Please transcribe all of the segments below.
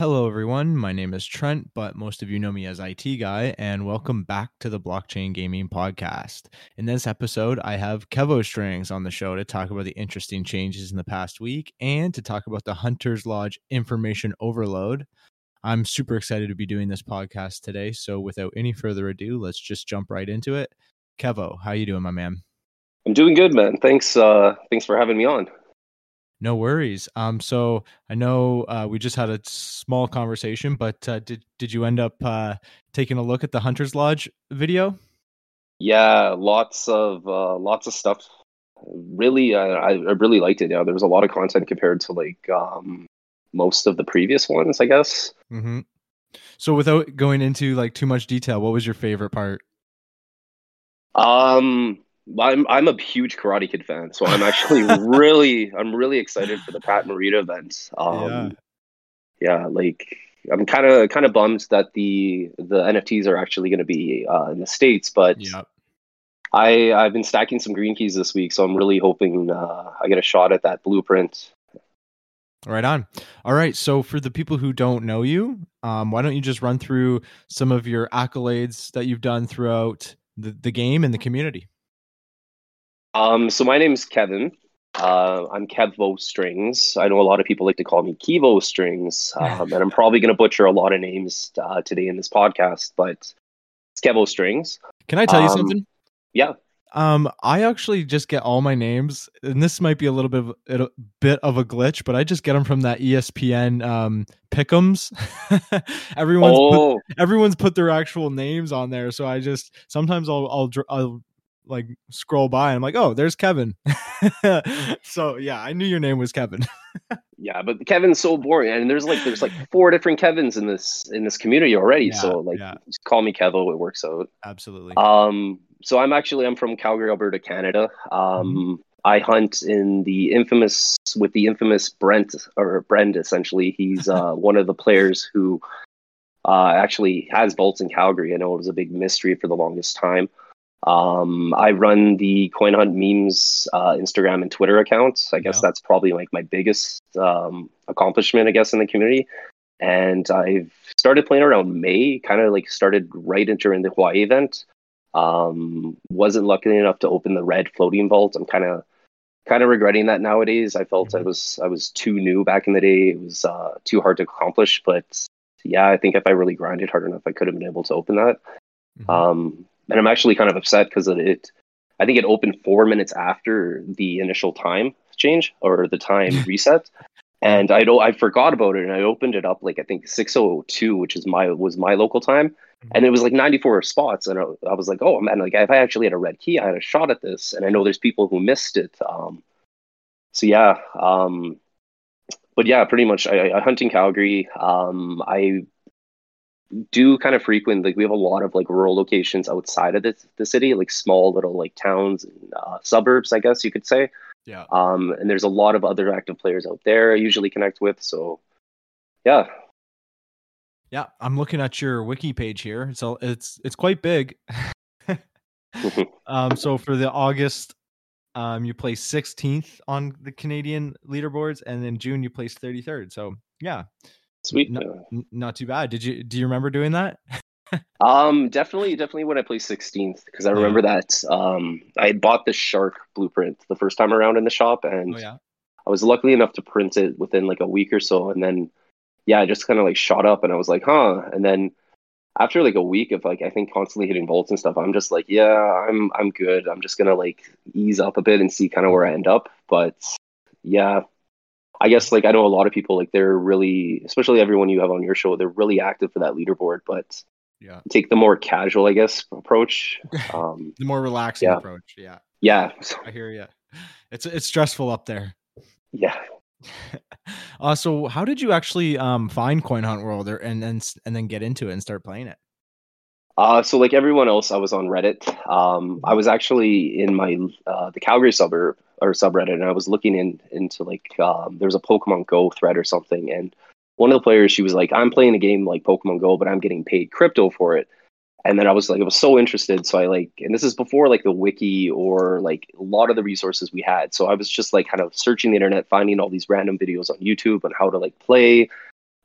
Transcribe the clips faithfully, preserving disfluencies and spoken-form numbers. Hello, everyone. My name is Trent, but most of you know me as I T Guy, and welcome back to the Blockchain Gaming Podcast. In this episode, I have Kevo Strings on the show to talk about the interesting changes in the past week and to talk about the Hunter's Lodge information overload. I'm super excited to be doing this podcast today, so without any further ado, let's just jump right into it. Kevo, how you doing, my man? I'm doing good, man. Thanks, uh, thanks for having me on. No worries. Um, so I know uh, we just had a small conversation, but uh, did did you end up uh, taking a look at the Hunter's Lodge video? Yeah, lots of uh, lots of stuff. Really, uh, I, I really liked it. You know, there was a lot of content compared to like um, most of the previous ones, I guess. Mm-hmm. So without going into like too much detail, what was your favorite part? Um. I'm I'm a huge Karate Kid fan, so I'm actually really I'm really excited for the Pat Morita event. Um, yeah. yeah, like I'm kind of kind of bummed that the the N F Ts are actually going to be uh, in the States, but yeah. I I've been stacking some green keys this week, so I'm really hoping uh, I get a shot at that blueprint. Right on. All right. So for the people who don't know you, um, why don't you just run through some of your accolades that you've done throughout the, the game and the community? Um, so my name's Kevin. Uh, I'm Kevo Strings. I know a lot of people like to call me Kevo Strings, um, and I'm probably going to butcher a lot of names uh, today in this podcast, but it's Kevo Strings. Can I tell um, you something? Yeah. Um, I actually just get all my names, and this might be a little bit of a, bit of a glitch, but I just get them from that E S P N um, Pick'ems. everyone's oh. put, everyone's put their actual names on there, so I just sometimes I'll I'll. I'll like scroll by and I'm like, oh, there's Kevin. So yeah, I knew your name was Kevin. Yeah, but Kevin's so boring, and there's like there's like four different Kevins in this in this community already. Yeah, so like yeah. Just call me Kevo, it works out. Absolutely. Um so I'm actually I'm from Calgary, Alberta, Canada. Um mm. I hunt in the infamous with the infamous Brent or Brent essentially. He's uh one of the players who uh actually has vaults in Calgary. I know it was a big mystery for the longest time. Um, I run the Coin Hunt Memes uh, Instagram and Twitter accounts. I guess yeah. that's probably like my biggest um, accomplishment, I guess, in the community. And I've started playing around May, kind of like started right during the Hawaii event. Um, wasn't lucky enough to open the red floating vault. I'm kind of kind of regretting that nowadays. I felt mm-hmm. I was I was too new back in the day. It was uh, too hard to accomplish. But yeah, I think if I really grinded hard enough, I could have been able to open that. Mm-hmm. Um, And I'm actually kind of upset because it, I think it opened four minutes after the initial time change or the time reset, and I don't, I forgot about it, and I opened it up like I think six oh two, which is my was my local time, and it was like ninety-four spots, and I, I was like, oh man, like if I actually had a red key, I had a shot at this, and I know there's people who missed it. Um, so yeah, um, but yeah, pretty much I, I hunt in Calgary. Um, I. do kind of frequent, like we have a lot of like rural locations outside of the, the city, like small little like towns and uh, suburbs, I guess you could say. Yeah. Um, and there's a lot of other active players out there I usually connect with. So yeah. Yeah. I'm looking at your wiki page here. So it's, it's quite big. um, so for the August, um, you placed sixteenth on the Canadian leaderboards, and in June you placed thirty-third. So yeah. Sweet. Not, not too bad. Did you do you remember doing that? um definitely definitely when I played sixteenth, because I remember yeah. that um I had bought the shark blueprint the first time around in the shop, and oh, yeah. I was lucky enough to print it within like a week or so, and then yeah, I just kind of like shot up, and I was like, huh, and then after like a week of like I think constantly hitting bolts and stuff, I'm just like, yeah, I'm I'm good. I'm just going to like ease up a bit and see kind of where I end up, but yeah, I guess like I know a lot of people like they're really, especially everyone you have on your show, they're really active for that leaderboard, but yeah, take the more casual, I guess, approach. Um, the more relaxing yeah. approach. Yeah. Yeah. I hear you. It's it's stressful up there. Yeah. uh, so how did you actually um, find Coin Hunt World or, and then and then get into it and start playing it? Uh, so like everyone else, I was on Reddit. Um, I was actually in my uh, the Calgary suburb or subreddit, and I was looking in into like um, there was a Pokemon Go thread or something, and one of the players, she was like, "I'm playing a game like Pokemon Go, but I'm getting paid crypto for it." And then I was like, I was so interested, so I like, and this is before like the wiki or like a lot of the resources we had. So I was just like kind of searching the internet, finding all these random videos on YouTube on how to like play.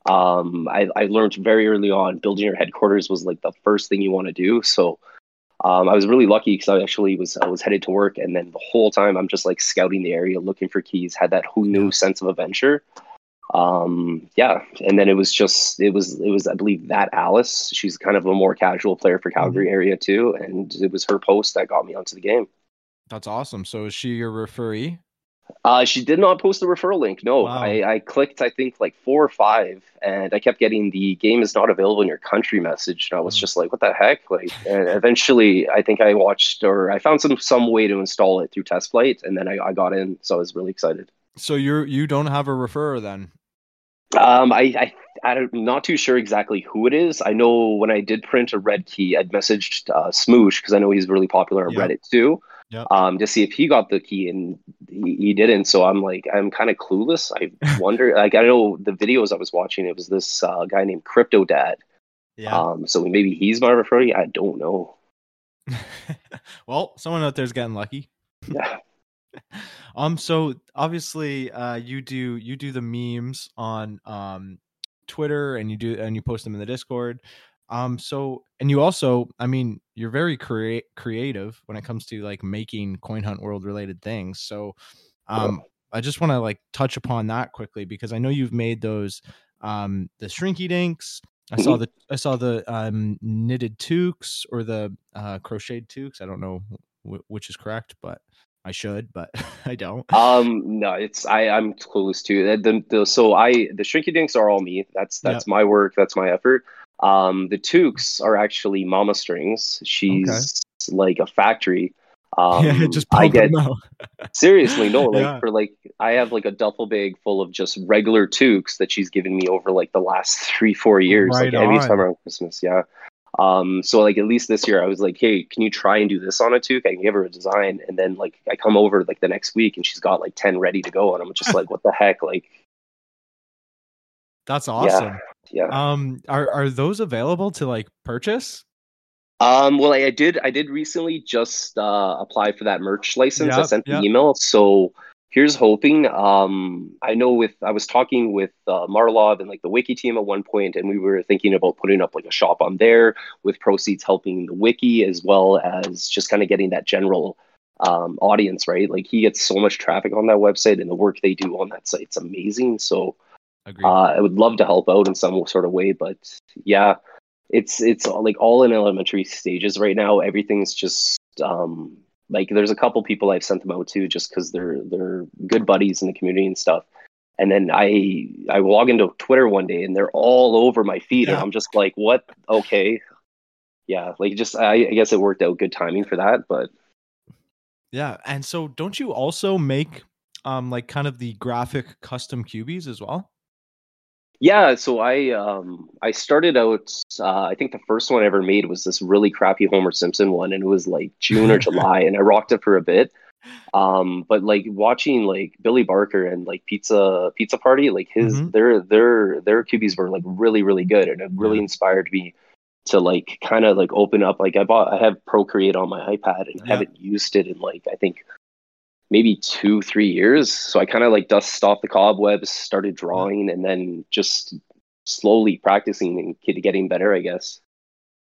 Um, I, I learned very early on building your headquarters was like the first thing you want to do. So um, I was really lucky because I actually was I was headed to work, and then the whole time I'm just like scouting the area, looking for keys. Had that who knew sense of adventure. Um, yeah, and then it was just it was it was I believe that Alice. She's kind of a more casual player for Calgary mm-hmm. area too, and it was her post that got me onto the game. That's awesome. So is she your referee? Uh, she did not post the referral link. No, wow. I, I clicked, I think, like four or five, and I kept getting the game is not available in your country message. And I was mm. just like, what the heck? Like, and eventually, I think I watched or I found some some way to install it through Test Flight, and then I, I got in. So I was really excited. So you you don't have a referrer then? Um, I, I, I'm not too sure exactly who it is. I know when I did print a red key, I'd messaged uh, Smoosh because I know he's really popular on yep. Reddit too. Yep. Um, to see if he got the key, and he, he didn't. So I'm like, I'm kind of clueless. I wonder, like, I know the videos I was watching, it was this uh, guy named Crypto Dad. Yeah. Um, so maybe he's my referee. I don't know. Well, someone out there's gotten lucky. Yeah. um. So obviously, uh, you do you do the memes on um Twitter, and you do and you post them in the Discord. Um, so, and you also, I mean, you're very crea- creative when it comes to like making Coin Hunt World related things. So, um, yeah. I just want to like touch upon that quickly because I know you've made those, um, the Shrinky Dinks. I mm-hmm. saw the, I saw the, um, knitted toques or the, uh, crocheted toques. I don't know w- which is correct, but I should, but I don't. Um, no, it's I. I'm clueless too. The, the, the, so I, the Shrinky Dinks are all me. That's that's yep. my work. That's my effort. Um, the toques are actually Mama Strings. She's okay. like a factory. Um, yeah, just I get them out. Seriously no. Like yeah. for like, I have like a duffel bag full of just regular toques that she's given me over like the last three, four years. Right like on. Every time around Christmas, yeah. Um, so like at least this year, I was like, hey, can you try and do this on a toque? I can give her a design, and then like I come over like the next week, and she's got like ten ready to go, and I'm just like, what the heck, like. That's awesome. Yeah, yeah. Um, are, are those available to like purchase? Um, well, I, I did. I did recently just uh, apply for that merch license. Yep, I sent yep. the email. So here's hoping. Um, I know with I was talking with uh, Marlov and like the wiki team at one point, and we were thinking about putting up like a shop on there with proceeds helping the wiki as well as just kind of getting that general um, audience. Right, like he gets so much traffic on that website, and the work they do on that site's amazing. So. Uh, I would love to help out in some sort of way, but yeah, it's it's all, like all in elementary stages right now. Everything's just um, like there's a couple people I've sent them out to just because they're they're good buddies in the community and stuff. And then I I log into Twitter one day and they're all over my feed, yeah. and I'm just like, what? Okay, yeah, like just I, I guess it worked out good timing for that, but yeah. And so, don't you also make um like kind of the graphic custom Q Bs as well? Yeah, so I um, I started out, uh, I think the first one I ever made was this really crappy Homer Simpson one, and it was like June or July, and I rocked it for a bit. Um, but like watching like Billy Barker and like Pizza Pizza Party, like his mm-hmm. their their their Q Bs were like really really good, and it really yeah. inspired me to like kind of like open up. Like I bought, I have Procreate on my iPad, and yeah. haven't used it in like I think. maybe two, three years. So I kind of like dusted off the cobwebs, started drawing, and then just slowly practicing and getting better, I guess.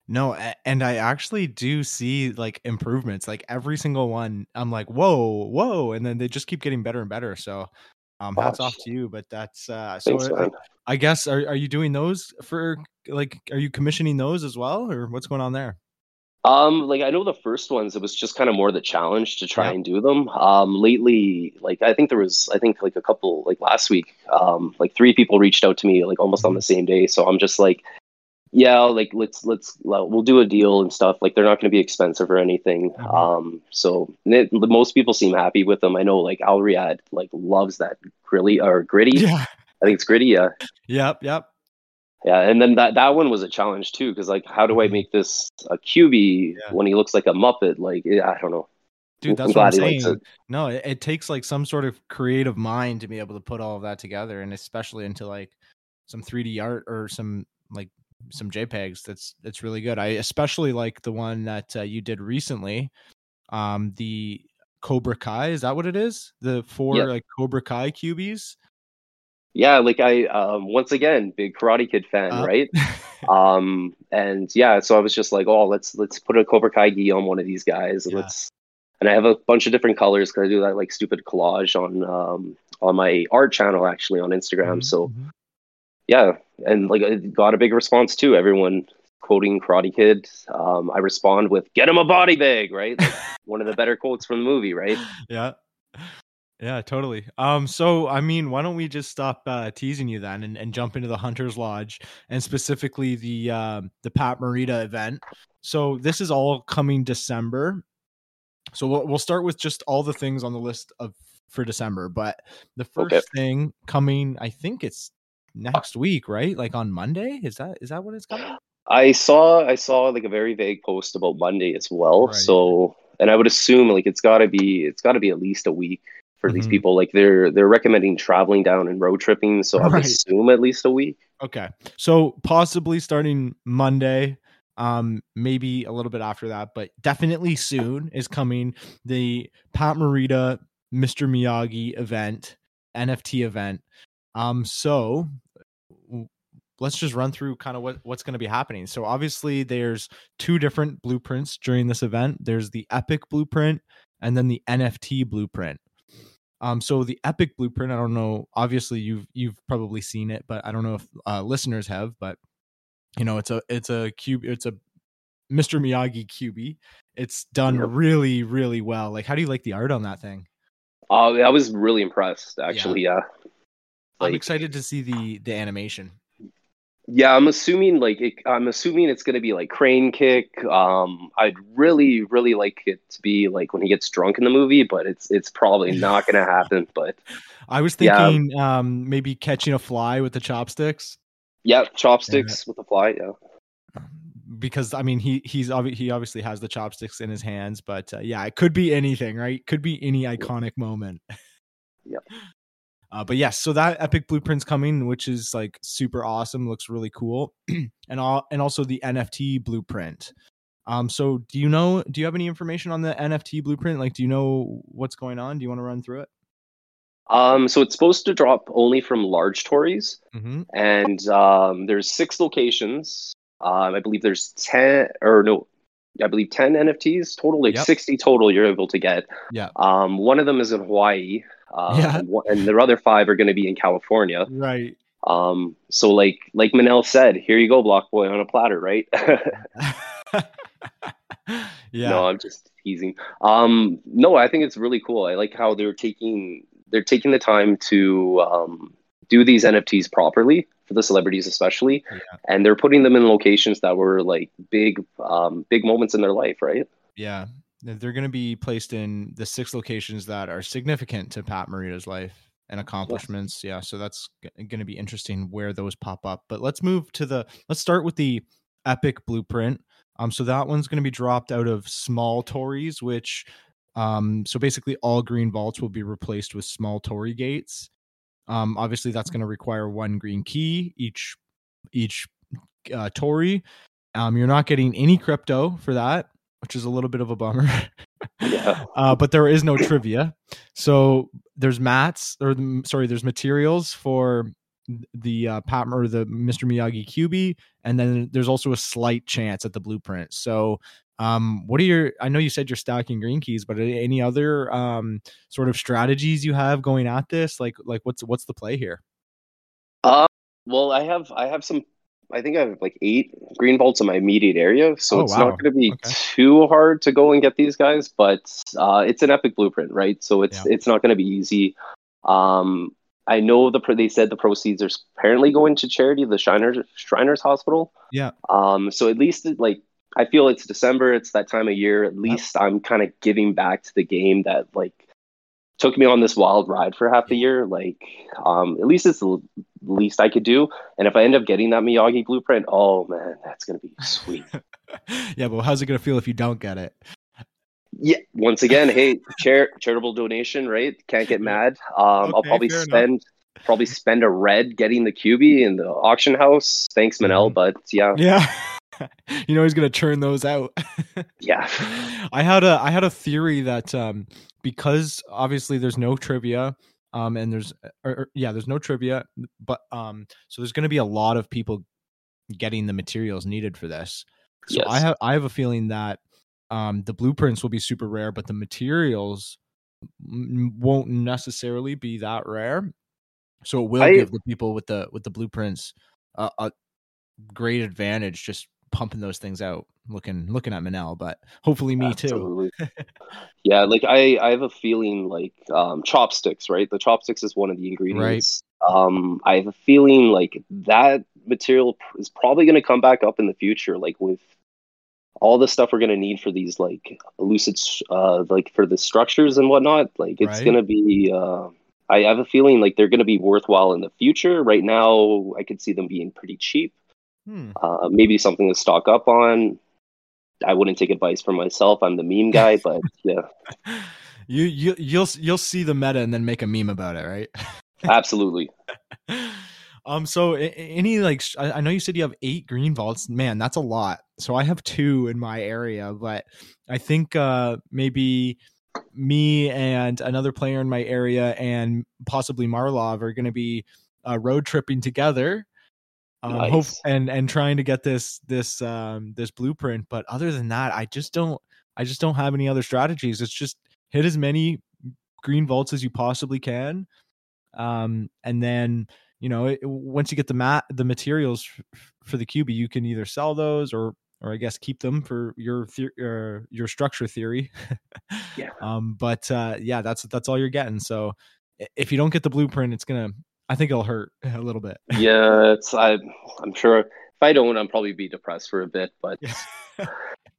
No, and I actually do see like improvements, like every single one. I'm like, whoa, whoa. And then they just keep getting better and better. So um, hats Gosh. off to you, but that's, uh, so Thanks, I, I guess, are, are you doing those for like, are you commissioning those as well? Or what's going on there? Um, like I know the first ones, it was just kind of more the challenge to try yeah. and do them. Um, lately, like I think there was, I think like a couple, like last week, um, like three people reached out to me, like almost mm-hmm. on the same day. So I'm just like, yeah, like let's let's we'll do a deal and stuff. Like they're not going to be expensive or anything. Mm-hmm. Um, so it, most people seem happy with them. I know, like Al Riyadh, like loves that grilly or gritty. Yeah. I think it's gritty. Yeah. Yep. Yep. Yeah, and then that, that one was a challenge too, because like, how do I make this a Q B yeah. when he looks like a Muppet? Like, I don't know. Dude, that's I'm what I'm saying. No, it, it takes like some sort of creative mind to be able to put all of that together, and especially into like some three D art or some like some JPEGs. That's that's really good. I especially like the one that uh, you did recently. Um, the Cobra Kai, is that what it is? The four yeah. like Cobra Kai Q Bs. Yeah, like I, um, once again, big Karate Kid fan, uh, right? um, and yeah, so I was just like, oh, let's let's put a Cobra Kai gi on one of these guys. And yeah. let's, and I have a bunch of different colors because I do that like stupid collage on um, on my art channel, actually, on Instagram. Mm-hmm. So yeah, and like I got a big response too. Everyone quoting Karate Kid. Um, I respond with, get him a body bag, right? Like, one of the better quotes from the movie, right? Yeah. Yeah, totally. Um, so, I mean, why don't we just stop uh, teasing you then and, and jump into the Hunter's Lodge and specifically the uh, the Pat Morita event. So this is all coming December. So we'll, we'll start with just all the things on the list of for December. But the first okay. thing coming, I think it's next week, right? Like on Monday? Is that is that what it's coming? I saw I saw like a very vague post about Monday as well. Right. So, and I would assume like it's got to be it's got to be at least a week. For these mm-hmm. people, like they're they're recommending traveling down and road tripping, so right. I would assume at least a week. Okay, so possibly starting Monday, um, maybe a little bit after that, but definitely soon is coming the Pat Morita Mister Miyagi event, N F T event. Um, so let's just run through kind of what, what's going to be happening. So obviously, there's two different blueprints during this event. There's the Epic Blueprint and then the N F T Blueprint. Um, so the Epic Blueprint, I don't know, obviously you've, you've probably seen it, but I don't know if uh, listeners have, but you know, it's a, it's a cube, it's a Mister Miyagi Q B. It's done really, really well. Like, how do you like the art on that thing? Uh, I was really impressed actually. Yeah. yeah. Like, I'm excited to see the, the animation. Yeah. I'm assuming like, it, I'm assuming it's going to be like crane kick. Um, I'd really, really like it to be like when he gets drunk in the movie, but it's, it's probably not going to happen. But I was thinking, yeah. um, maybe catching a fly with the chopsticks. Yeah. Chopsticks yeah. with the fly. Yeah. Because I mean, he, he's obviously, he obviously has the chopsticks in his hands, but uh, yeah, it could be anything, right? Could be any iconic yeah. moment. Yeah. Uh, but yes, yeah, so that Epic Blueprint's coming, which is like super awesome, looks really cool, and all, and also the N F T Blueprint. Um, so do you know? Do you have any information on the N F T Blueprint? Like, do you know what's going on? Do you want to run through it? Um, so it's supposed to drop only from large tories, mm-hmm. and um, there's six locations. Um, I believe there's ten or no. I believe ten N F Ts total, like yep. sixty total you're able to get. Yeah. Um, one of them is in Hawaii. Um, yeah. and, and their other five are going to be in California. Right. Um, so like, like Manel said, here you go, Blockboy on a platter, right? yeah. No, I'm just teasing. Um, no, I think it's really cool. I like how they're taking, they're taking the time to, um, do these N F Ts properly for the celebrities, especially, yeah. and they're putting them in locations that were like big, um, big moments in their life. Right. Yeah. They're going to be placed in the six locations that are significant to Pat Morita's life and accomplishments. Yeah. So that's g- going to be interesting where those pop up, but let's move to the, let's start with the Epic Blueprint. Um, so that one's going to be dropped out of small tories, which, um, so basically all green vaults will be replaced with small tory gates. Um, obviously that's going to require one green key, each, each, uh, tory. Um, you're not getting any crypto for that, which is a little bit of a bummer, yeah. uh, but there is no trivia. So there's mats or sorry, there's materials for the uh, Pat or the Mister Miyagi Q B. And then there's also a slight chance at the blueprint. So um, what are your, I know you said you're stacking green keys, but any other um, sort of strategies you have going at this? Like, like what's, what's the play here? Uh, well, I have, I have some, I think I have like eight green vaults in my immediate area, so oh, it's wow. not going to be okay. too hard to go and get these guys. But uh, it's an Epic Blueprint, right? So it's yeah. it's not going to be easy. Um, I know the they said the proceeds are apparently going to charity, the Shriners Shriners Hospital. Yeah. Um. So at least it, like I feel it's December. It's that time of year. At least I'm kind of giving back to the game that like took me on this wild ride for half the year. Like, um, at least it's the least I could do. And if I end up getting that Miyagi blueprint, oh man, that's gonna be sweet. Yeah, but how's it gonna feel if you don't get it? Yeah, once again, hey, char- charitable donation, right? Can't get mad. Um, okay, I'll probably spend enough. probably spend a red getting the Q B in the auction house. Thanks, Manel, mm-hmm. but yeah, yeah. You know he's gonna churn those out. Yeah, I had a I had a theory that um, because obviously there's no trivia, um, and there's or, or, yeah, there's no trivia, but um, so there's gonna be a lot of people getting the materials needed for this. So yes. I have I have a feeling that um, the blueprints will be super rare, but the materials m- won't necessarily be that rare. So it will I, give the people with the with the blueprints a, a great advantage. Just pumping those things out, looking looking at Manel, but hopefully me absolutely. Too. Yeah, like I, I have a feeling like um, chopsticks, right? The chopsticks is one of the ingredients. Right. Um, I have a feeling like that material is probably going to come back up in the future, like with all the stuff we're going to need for these like lucid, uh, like for the structures and whatnot. Like it's right. going to be. Uh, I have a feeling like they're going to be worthwhile in the future. Right now, I could see them being pretty cheap. Hmm. Uh, maybe something to stock up on. I wouldn't take advice from myself. I'm the meme guy, but yeah, you you you'll you'll see the meta and then make a meme about it, right? Absolutely. um. So any like I know you said you have eight green vaults. Man, that's a lot. So I have two in my area, but I think uh, maybe me and another player in my area and possibly Marlov are going to be uh, road tripping together. Um, nice. hope, and and trying to get this this um this blueprint, but other than that I just don't I just don't have any other strategies. It's just hit as many green vaults as you possibly can, um and then you know it, once you get the mat the materials f- for the Q B, you can either sell those or or I guess keep them for your the- your, your structure theory. Yeah. Um but uh yeah, that's that's all you're getting. So if you don't get the blueprint, it's gonna I think it'll hurt a little bit. Yeah, it's I, I'm sure if I don't, I'll probably be depressed for a bit. But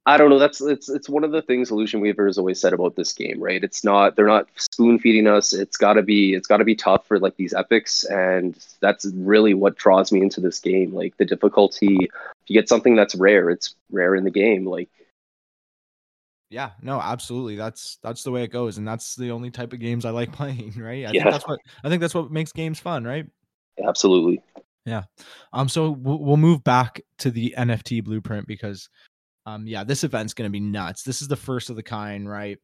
I don't know. That's it's it's one of the things Illusion Weaver has always said about this game, right? It's not they're not spoon feeding us. It's gotta be it's gotta be tough for like these epics, and that's really what draws me into this game. Like the difficulty, if you get something that's rare, it's rare in the game. Like yeah, no, absolutely. That's that's the way it goes, and that's the only type of games I like playing, right? I yeah. think that's what I think that's what makes games fun, right? Absolutely. Yeah. Um. So we'll, we'll move back to the N F T blueprint because, um, yeah, this event's gonna be nuts. This is the first of the kind, right?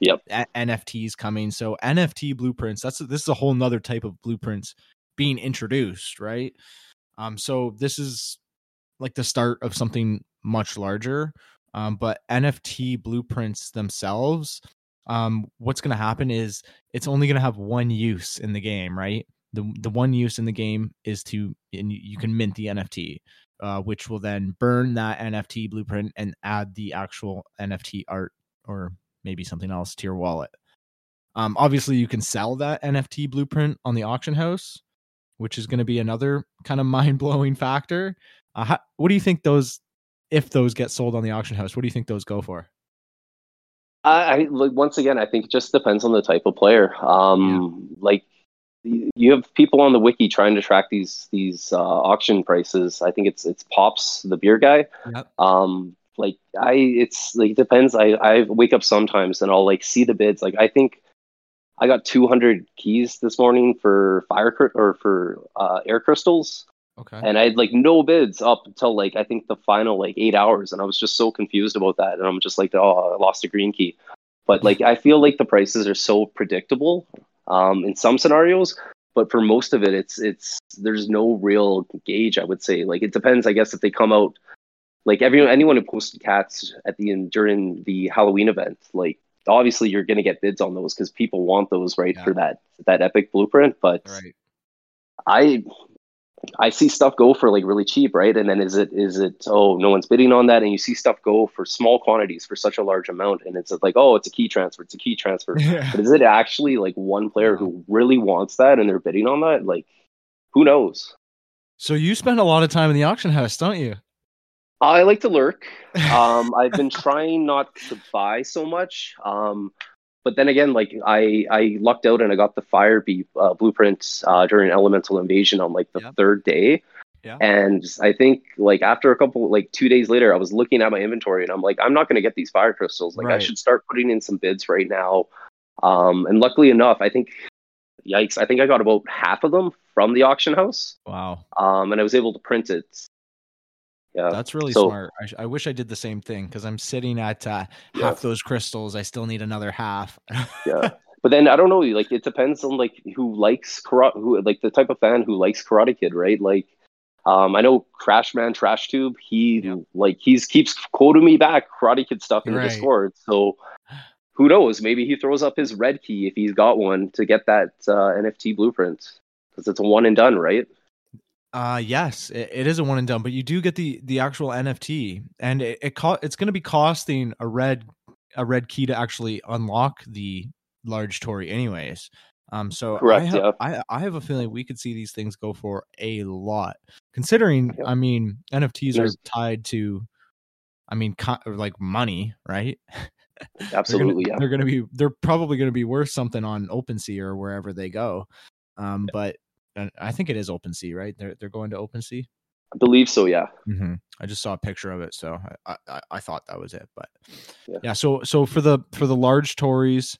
Yep. A- N F Ts coming. So N F T blueprints. That's this is a whole nother type of blueprints being introduced, right? Um. So this is like the start of something much larger. Um, but N F T blueprints themselves, um, what's going to happen is it's only going to have one use in the game, right? The the one use in the game is to, and you can mint the N F T, uh, which will then burn that N F T blueprint and add the actual N F T art or maybe something else to your wallet. Um, obviously, you can sell that N F T blueprint on the auction house, which is going to be another kind of mind-blowing factor. Uh, how, what do you think those... If those get sold on the auction house, what do you think those go for? I like once again, I think it just depends on the type of player. Um, yeah. Like you have people on the wiki trying to track these these uh, auction prices. I think it's it's Pops, the beer guy. Yep. Um, like I, it's like it depends. I I wake up sometimes and I'll like see the bids. Like I think I got two hundred keys this morning for fire or for uh, air crystals. Okay. And I had like no bids up until like I think the final like eight hours, and I was just so confused about that. And I'm just like, oh, I lost a green key. But like I feel like the prices are so predictable um, in some scenarios, but for most of it, it's it's there's no real gauge. I would say like it depends, I guess, if they come out like everyone anyone who posted cats at the end during the Halloween event, like obviously you're gonna get bids on those because people want those, right? Yeah. For that that epic blueprint, but right. I. I see stuff go for like really cheap, right? And then is it is it oh, no one's bidding on that, and you see stuff go for small quantities for such a large amount, and it's like, oh, it's a key transfer, it's a key transfer. Yeah. But is it actually like one player who really wants that and they're bidding on that? Like, who knows? So you spend a lot of time in the auction house, don't you? I like to lurk. Um, I've been trying not to buy so much. Um, But then again, like I, I lucked out and I got the fire bee uh, blueprints uh, during Elemental Invasion on like the yeah. third day. Yeah. And I think like after a couple, like two days later, I was looking at my inventory and I'm like, I'm not going to get these fire crystals. Like right. I should start putting in some bids right now. Um, and luckily enough, I think, yikes, I think I got about half of them from the auction house. Wow. Um, and I was able to print it. Yeah. That's really so, smart. I, I wish I did the same thing because I'm sitting at uh, yeah. half those crystals. I still need another half. Yeah. But then I don't know. Like it depends on like who likes karate, who like the type of fan who likes Karate Kid, right? Like um, I know Crashman Trash Tube. He yeah. like he's keeps quoting me back Karate Kid stuff in right. the Discord. So who knows? Maybe he throws up his red key if he's got one to get that uh, N F T blueprint because it's a one and done, right? Uh, yes, it, it is a one and done, but you do get the, the actual N F T, and it, it co- it's going to be costing a red, a red key to actually unlock the large Torii anyways. Um, so Correct, I, have, yeah. I, I have a feeling we could see these things go for a lot considering, yeah. I mean, N F Ts There's... are tied to, I mean, co- like money, right? Absolutely. They're going to yeah. be, they're probably going to be worth something on OpenSea or wherever they go. Um, yeah. but I think it is OpenSea, right? They're they're going to OpenSea. I believe so, yeah. Mm-hmm. I just saw a picture of it, so I, I, I thought that was it, but yeah. yeah. So so for the for the large Tories,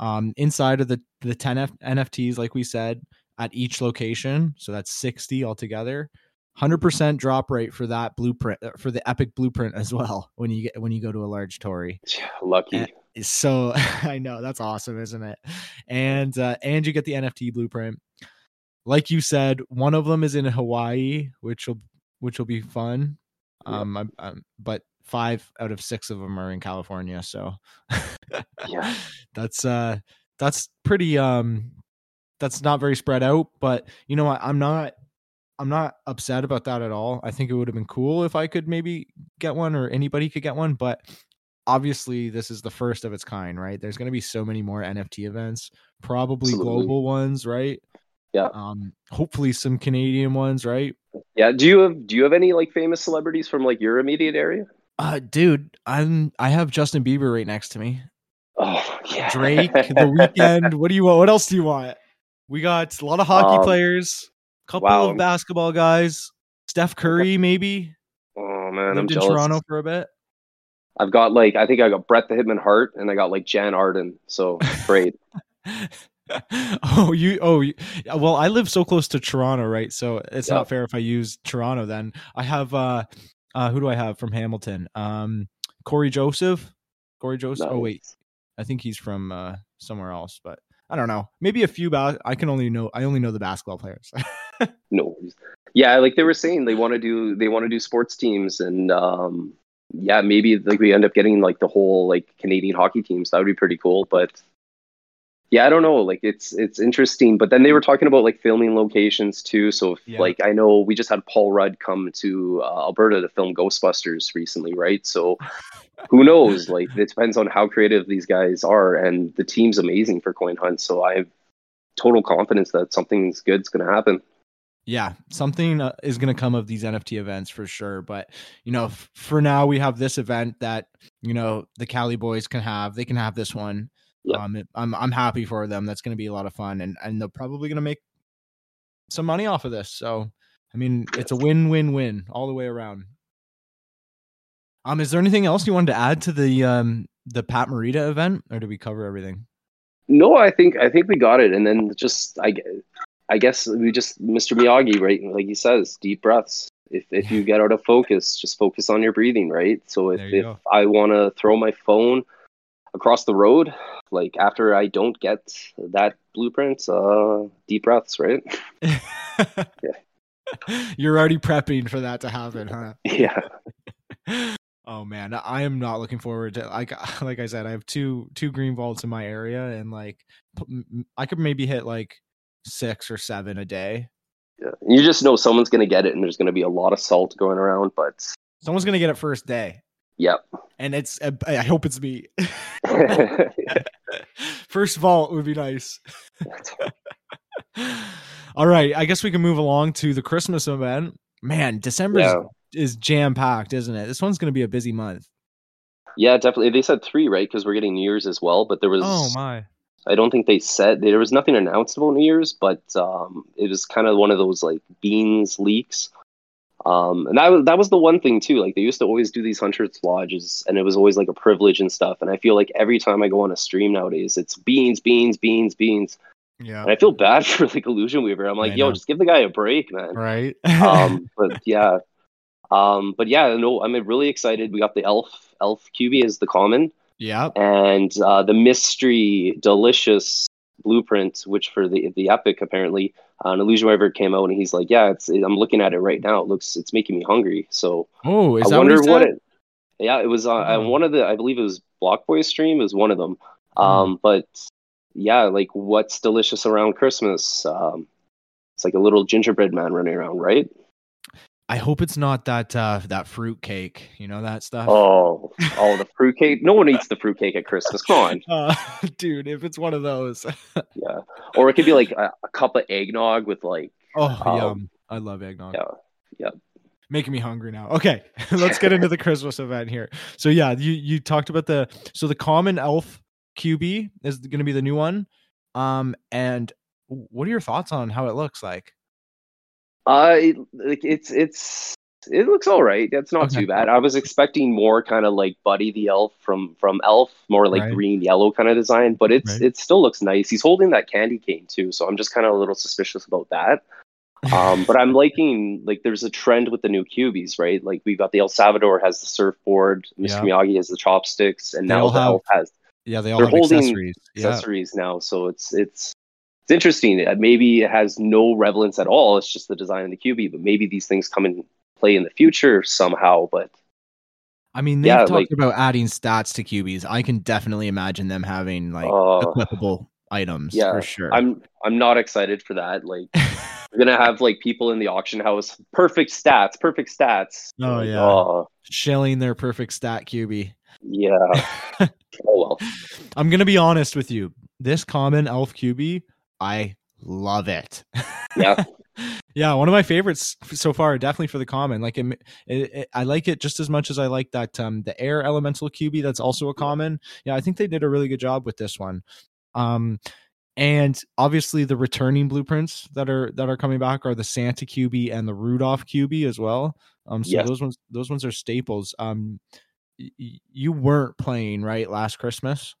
um, inside of the the ten F- N F Ts, like we said, at each location, so that's sixty altogether. one hundred percent drop rate for that blueprint for the epic blueprint as well when you get when you go to a large Torii. Yeah, lucky. And, so I know that's awesome, isn't it? And uh, and you get the N F T blueprint. Like you said, one of them is in Hawaii, which will which will be fun. Yeah. Um, I'm, I'm, but five out of six of them are in California, so yeah, that's uh, that's pretty um, that's not very spread out. But you know what? I'm not I'm not upset about that at all. I think it would have been cool if I could maybe get one, or anybody could get one. But obviously, this is the first of its kind, right? There's going to be so many more N F T events, probably Absolutely. global ones, right? Yeah. Um, hopefully some Canadian ones, right? Yeah. Do you have do you have any like famous celebrities from like your immediate area? Uh dude, I'm I have Justin Bieber right next to me. Oh yeah. Drake, The Weeknd. What do you want? What else do you want? We got a lot of hockey um, players, couple wow. of basketball guys, Steph Curry, maybe. Oh man, lived I'm jealous. in Toronto for a bit. I've got like I think I got Bret the Hitman Hart and I got like Jan Arden. So great. oh you oh you, well I live so close to Toronto, right? So it's yeah. not fair if I use Toronto. Then I have uh uh who do I have from Hamilton? um Corey Joseph Corey Joseph nice. Oh wait, I think he's from uh somewhere else, but I don't know, maybe a few bas- I can only know I only know the basketball players. No, yeah, like they were saying they want to do they want to do sports teams, and um yeah, maybe like we end up getting like the whole like Canadian hockey teams. That would be pretty cool. But yeah, I don't know. Like it's it's interesting, but then they were talking about like filming locations too. So if, yeah. like I know we just had Paul Rudd come to uh, Alberta to film Ghostbusters recently, right? So who knows? Like it depends on how creative these guys are, and the team's amazing for Coin Hunt. So I have total confidence that something's good's going to happen. Yeah, something uh, is going to come of these N F T events for sure. But you know, f- for now we have this event that you know the Cali boys can have. They can have this one. Yeah. Um, it, I'm I'm happy for them. That's going to be a lot of fun, and, and they're probably going to make some money off of this. So, I mean, it's a win-win-win all the way around. Um, is there anything else you wanted to add to the um the Pat Morita event, or did we cover everything? No, I think I think we got it, and then just I, I guess we just Mister Miyagi, right? Like he says, deep breaths. If if you get out of focus, just focus on your breathing, right? So if, if I want to throw my phone across the road, like after I don't get that blueprint, uh, deep breaths, right? Yeah. You're already prepping for that to happen, huh? Yeah. Oh man, I am not looking forward to like like I said, I have two two green vaults in my area, and like I could maybe hit like six or seven a day, Yeah. You just know someone's going to get it, and there's going to be a lot of salt going around, but someone's going to get it first day. Yep. And it's, I hope it's me. First of all, it would be nice. All right. I guess we can move along to the Christmas event. Man, December yeah. is jam-packed, isn't it? This one's going to be a busy month. Yeah, definitely. They said three, right? Because we're getting New Year's as well, but there was, oh my, I don't think they said, there was nothing announced about New Year's, but um, it was kind of one of those like beans leaks. Um, and that, that was the one thing too, like they used to always do these Hunter's Lodges, and it was always like a privilege and stuff. And I feel like every time I go on a stream nowadays, it's beans, beans, beans, beans. Yeah. And I feel bad for like Illusion Weaver. I'm like, I yo, know. Just give the guy a break, man. Right. um, but yeah. Um, but yeah, no, I'm really excited. We got the elf, elf Q B as the common. Yeah. And uh, the mystery, delicious blueprint, which for the the epic apparently, uh, an Illusion Weaver came out, and he's like, yeah, it's. It, I'm looking at it right now. It looks, it's making me hungry. So oh, is I that wonder what, what it. Yeah, it was on uh, oh. one of the. I believe it was Blockboy stream. It was one of them. Um, oh. But yeah, like what's delicious around Christmas? Um, it's like a little gingerbread man running around, right? I hope it's not that uh, that fruit cake, you know, that stuff. Oh, oh, the fruit cake. No one eats the fruit cake at Christmas. Come on, uh, dude. If it's one of those, yeah. Or it could be like a, a cup of eggnog with like. Oh, um, yum! I love eggnog. Yeah, yeah. Making me hungry now. Okay, let's get into the Christmas event here. So yeah, you you talked about the so the common elf Q B is going to be the new one. Um, and what are your thoughts on how it looks like? Uh, it, it's, it's, it looks all right. That's not okay. too bad. I was expecting more kind of like Buddy the Elf from, from Elf, more like right. green, yellow kind of design, but it's, right. it still looks nice. He's holding that candy cane too. So I'm just kind of a little suspicious about that. Um, but I'm liking, like, there's a trend with the new Q Bs, right? Like we've got the El Salvador has the surfboard, Mister yeah. Miyagi has the chopsticks, and they now the have, Elf has, yeah, they all they're have holding accessories, accessories yeah. now. So it's, it's. It's interesting. Maybe it has no relevance at all. It's just the design of the Q B, but maybe these things come in play in the future somehow. But I mean, they've yeah, talked like, about adding stats to Q Bs. I can definitely imagine them having like uh, equipable items yeah, for sure. I'm I'm not excited for that. Like we're gonna have like people in the auction house, perfect stats, perfect stats. Oh yeah, uh, shelling their perfect stat Q B. Yeah. Oh well. I'm gonna be honest with you. This common elf Q B. I love it. Yeah. Yeah. One of my favorites so far, definitely for the common. Like it, it, it, I like it just as much as I like that, um, the air elemental Q B. That's also a common. Yeah. I think they did a really good job with this one. Um, and obviously the returning blueprints that are, that are coming back are the Santa Q B and the Rudolph Q B as well. Um, so yeah. those ones, those ones are staples. Um, y- you weren't playing right last Christmas.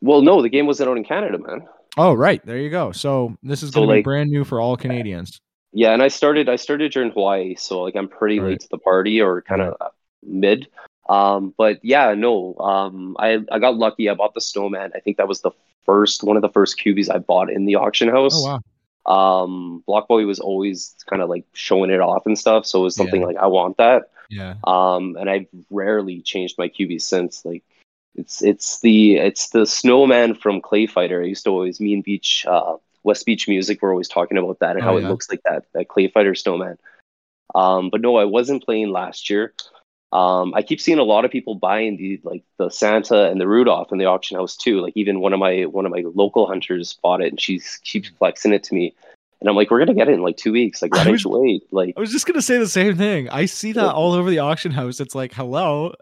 Well, no, the game wasn't out in Canada, man. Oh, right. There you go. So this is so going to like, be brand new for all Canadians. Yeah. And I started, I started here in Hawaii. So like, I'm pretty right. late to the party or kind of right. mid. Um, but yeah, no, um, I, I got lucky. I bought the Snowman. I think that was the first, one of the first Q Bs I bought in the auction house. Oh, wow. Um, Blockboy was always kind of like showing it off and stuff. So it was something yeah. like, I want that. Yeah. Um, and I've rarely changed my Q Bs since like, It's it's the it's the Snowman from Clay Fighter. I used to always me and Beach uh, West Beach Music were always talking about that and oh, how yeah. it looks like that that Clay Fighter Snowman. Um, but no, I wasn't playing last year. Um, I keep seeing a lot of people buying the like the Santa and the Rudolph in the auction house too. Like even one of my one of my local hunters bought it and she's keeps flexing it to me. And I'm like, we're gonna get it in like two weeks. Like, why don't you wait? Like I was just gonna say the same thing. I see that all over the auction house. It's like, hello.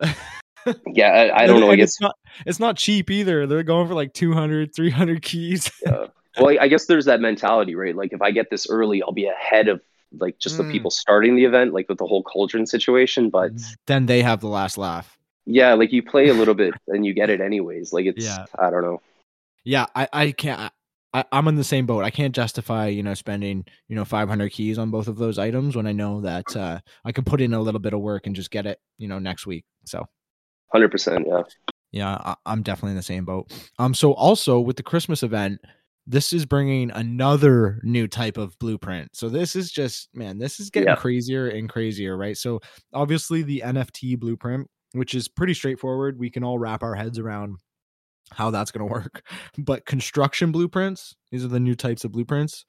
Yeah, I, I don't know. I guess it's not, it's not cheap either. They're going for like two hundred, three hundred keys. Yeah. Well, I guess there's that mentality, right? Like if I get this early, I'll be ahead of like just mm. the people starting the event, like with the whole cauldron situation. But then they have the last laugh. Yeah, like you play a little bit and you get it anyways. Like it's, yeah. I don't know. Yeah, I, I can't. I, I'm in the same boat. I can't justify, you know, spending, you know, five hundred keys on both of those items when I know that uh, I can put in a little bit of work and just get it, you know, next week. So. one hundred percent, yeah. Yeah, I'm definitely in the same boat. Um, so also with the Christmas event, this is bringing another new type of blueprint. So this is just, man, this is getting yeah. crazier and crazier, right? So obviously the N F T blueprint, which is pretty straightforward. We can all wrap our heads around how that's going to work. But construction blueprints, these are the new types of blueprints.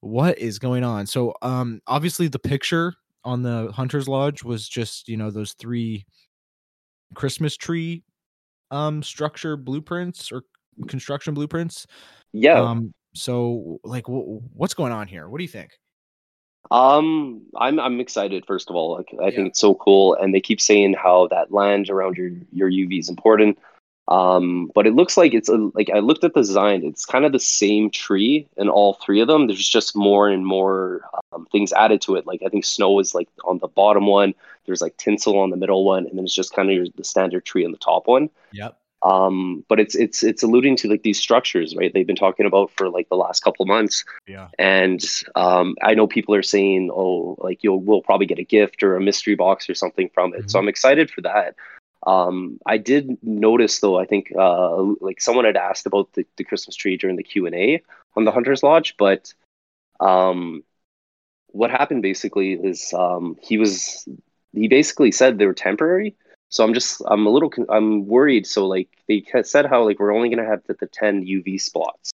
what is going on? So um, obviously the picture on the Hunter's Lodge was just, you know, those three Christmas tree um, structure blueprints or construction blueprints. Yeah. Um, so like, w- what's going on here? What do you think? Um, I'm I'm excited. First of all, like, I yeah. think it's so cool, and they keep saying how that land around your your U V is important. Um, but it looks like it's a, like I looked at the design; it's kind of the same tree in all three of them. There's just more and more um, things added to it. Like I think snow is like on the bottom one. There's like tinsel on the middle one, and then it's just kind of the standard tree on the top one. Yep. Um, but it's it's it's alluding to like these structures, right? They've been talking about for like the last couple of months. Yeah. And um, I know people are saying, oh, like you'll we'll probably get a gift or a mystery box or something from it. Mm-hmm. So I'm excited for that. Um, I did notice though, I think uh, like someone had asked about the, the Christmas tree during the Q and A on the Hunter's Lodge, but um, what happened basically is um, he was he basically said they were temporary. So I'm just, I'm a little, I'm worried. So like they said how like, we're only going to have the, the ten U V spots,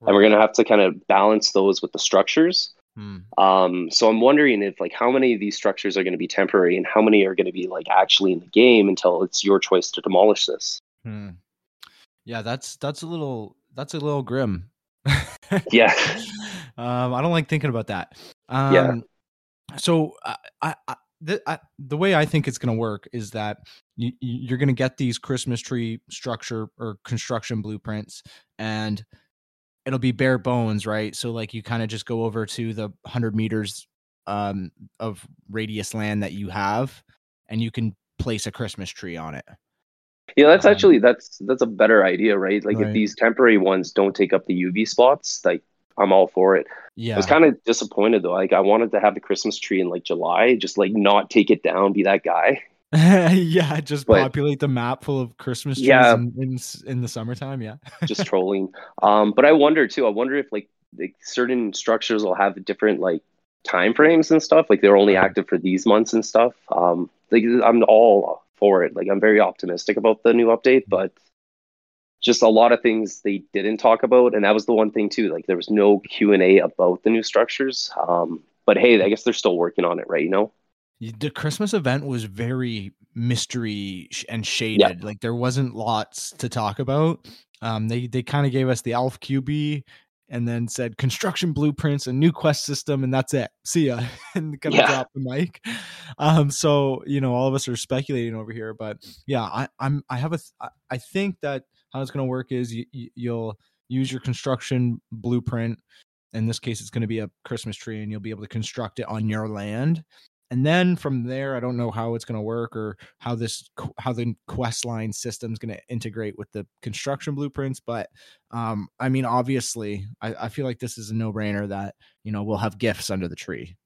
right, and we're going to have to kind of balance those with the structures. Hmm. Um, so I'm wondering if like, how many of these structures are going to be temporary and how many are going to be like actually in the game until it's your choice to demolish this. Hmm. Yeah. That's, that's a little, that's a little grim. Yeah. Um, I don't like thinking about that. Um, yeah. So I, I, I The, I, the way I think it's going to work is that you, you're going to get these Christmas tree structure or construction blueprints, and it'll be bare bones, right? So like you kind of just go over to the hundred meters um, of radius land that you have, and you can place a Christmas tree on it. Yeah, that's um, actually that's that's a better idea, right? Like right. If these temporary ones don't take up the U V spots, like I'm all for it. Yeah. I was kind of disappointed though. Like I wanted to have the Christmas tree in like July, just like not take it down, be that guy. Yeah, just but, populate the map full of Christmas trees yeah, in, in in the summertime, yeah. Just trolling. Um but I wonder too. I wonder if like, like certain structures will have different like time frames and stuff. Like they're only active for these months and stuff. Um like I'm all for it. Like I'm very optimistic about the new update, but just a lot of things they didn't talk about. And that was the one thing too, like there was no Q and A about the new structures. Um, but hey, I guess they're still working on it, right? You know, the Christmas event was very mystery and shaded. Yeah. Like there wasn't lots to talk about. Um, they, they kind of gave us the Elf Q B and then said construction blueprints and new quest system. And that's it. See ya. And kind of yeah. dropped the mic. Um, so, you know, all of us are speculating over here, but yeah, I, I'm, I have a, th- I think that, how it's going to work is you, you'll use your construction blueprint. In this case, it's going to be a Christmas tree, and you'll be able to construct it on your land. And then from there, I don't know how it's going to work or how this, how the quest line system is going to integrate with the construction blueprints. But um, I mean, obviously I, I feel like this is a no brainer that, you know, we'll have gifts under the tree,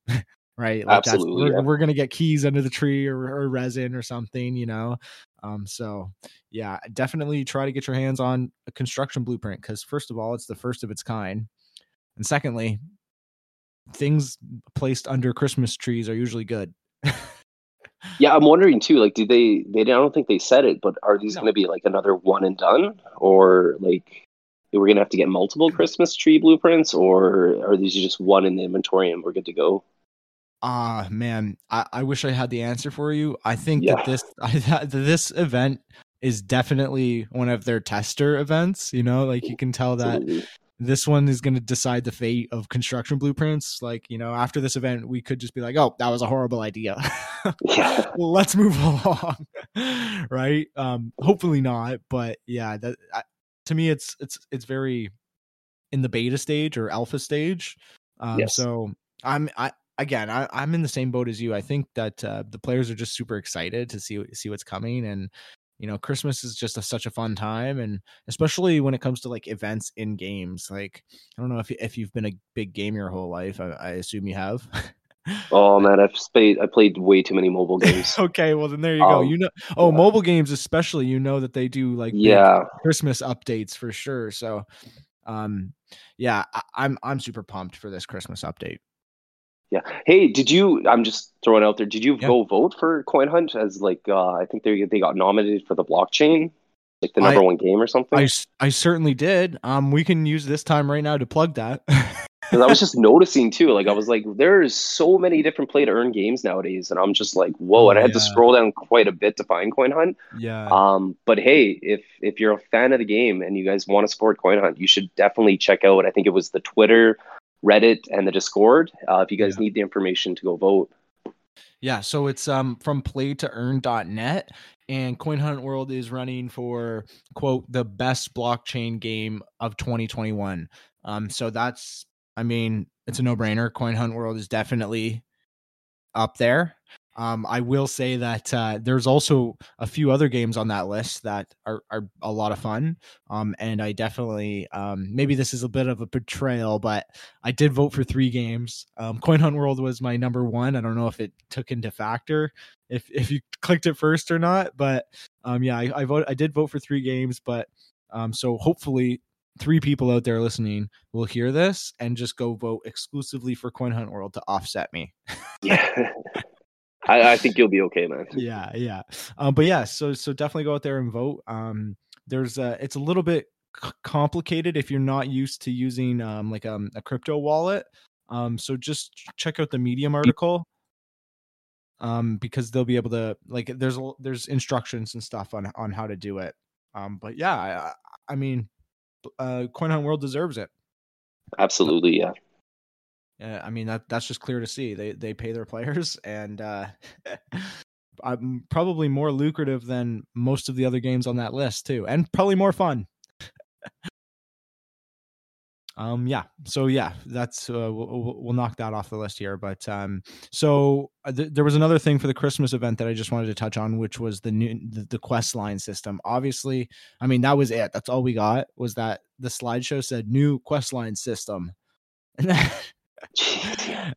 right? Like absolutely. That's, we're, yeah. we're going to get keys under the tree or, or resin or something, you know? Um, so yeah, definitely try to get your hands on a construction blueprint. Cause first of all, it's the first of its kind. And secondly, things placed under Christmas trees are usually good. Yeah. I'm wondering too, like, do they, they, I don't think they said it, but are these no. going to be like another one and done, or like, we're going to have to get multiple Christmas tree blueprints, or are these just one in the inventory and we're good to go? Ah, uh, man, I, I wish I had the answer for you. I think yeah. that this I, this event is definitely one of their tester events. You know, like you can tell that Absolutely. This one is going to decide the fate of construction blueprints. Like, you know, after this event, we could just be like, oh, that was a horrible idea. Yeah. Well, let's move along. Right. Um, hopefully not. But yeah, that I, to me, it's it's it's very in the beta stage or alpha stage. Um, yes. So I'm I. Again, I, I'm in the same boat as you. I think that uh, the players are just super excited to see see what's coming, and you know, Christmas is just a, such a fun time, and especially when it comes to like events in games. Like, I don't know if if you've been a big gamer your whole life. I, I assume you have. Oh man, I've played I played way too many mobile games. Okay, well then there you go. Um, you know, oh yeah. Mobile games especially, you know that they do like yeah Christmas updates for sure. So, um, yeah, I, I'm I'm super pumped for this Christmas update. Yeah. Hey, did you, I'm just throwing out there, did you yeah. go vote for Coin Hunt as like, uh, I think they they got nominated for the blockchain, like the number I, one game or something? I, I certainly did. Um, we can use this time right now to plug that. Because I was just noticing too, like I was like, there's so many different play to earn games nowadays, and I'm just like, whoa! And I had yeah. to scroll down quite a bit to find Coin Hunt. Yeah. Um. But hey, if if you're a fan of the game and you guys want to support Coin Hunt, you should definitely check out. I think it was the Twitter, Reddit, and the Discord. Uh, if you guys yeah. need the information to go vote. Yeah. So it's um from play to earn dot net, and Coin Hunt World is running for quote the best blockchain game of twenty twenty-one. Um. So that's. I mean, it's a no-brainer. Coin Hunt World is definitely up there. Um, I will say that uh, there's also a few other games on that list that are, are a lot of fun. Um, and I definitely, um, maybe this is a bit of a betrayal, but I did vote for three games. Um, Coin Hunt World was my number one. I don't know if it took into factor, if if you clicked it first or not. But um, yeah, I, I, vote, I did vote for three games. But um, so hopefully... three people out there listening will hear this and just go vote exclusively for Coin Hunt World to offset me. Yeah, I, I think you'll be okay, man. Yeah, yeah. Um, but yeah, so so definitely go out there and vote. Um, there's a, it's a little bit c- complicated if you're not used to using um like um a crypto wallet. Um, so just check out the Medium article. Um, because they'll be able to like there's there's instructions and stuff on on how to do it. Um, but yeah, I, I mean. Uh, Coin Hunt World deserves it. Absolutely, yeah. Yeah, I mean that that's just clear to see. They they pay their players, and uh, I'm probably more lucrative than most of the other games on that list too, and probably more fun. um, yeah. So yeah, that's uh, we'll, we'll knock that off the list here. But um, so th- there was another thing for the Christmas event that I just wanted to touch on, which was the new the, the quest line system. Obviously, I mean that was it. That's all we got was that the slideshow said new quest line system,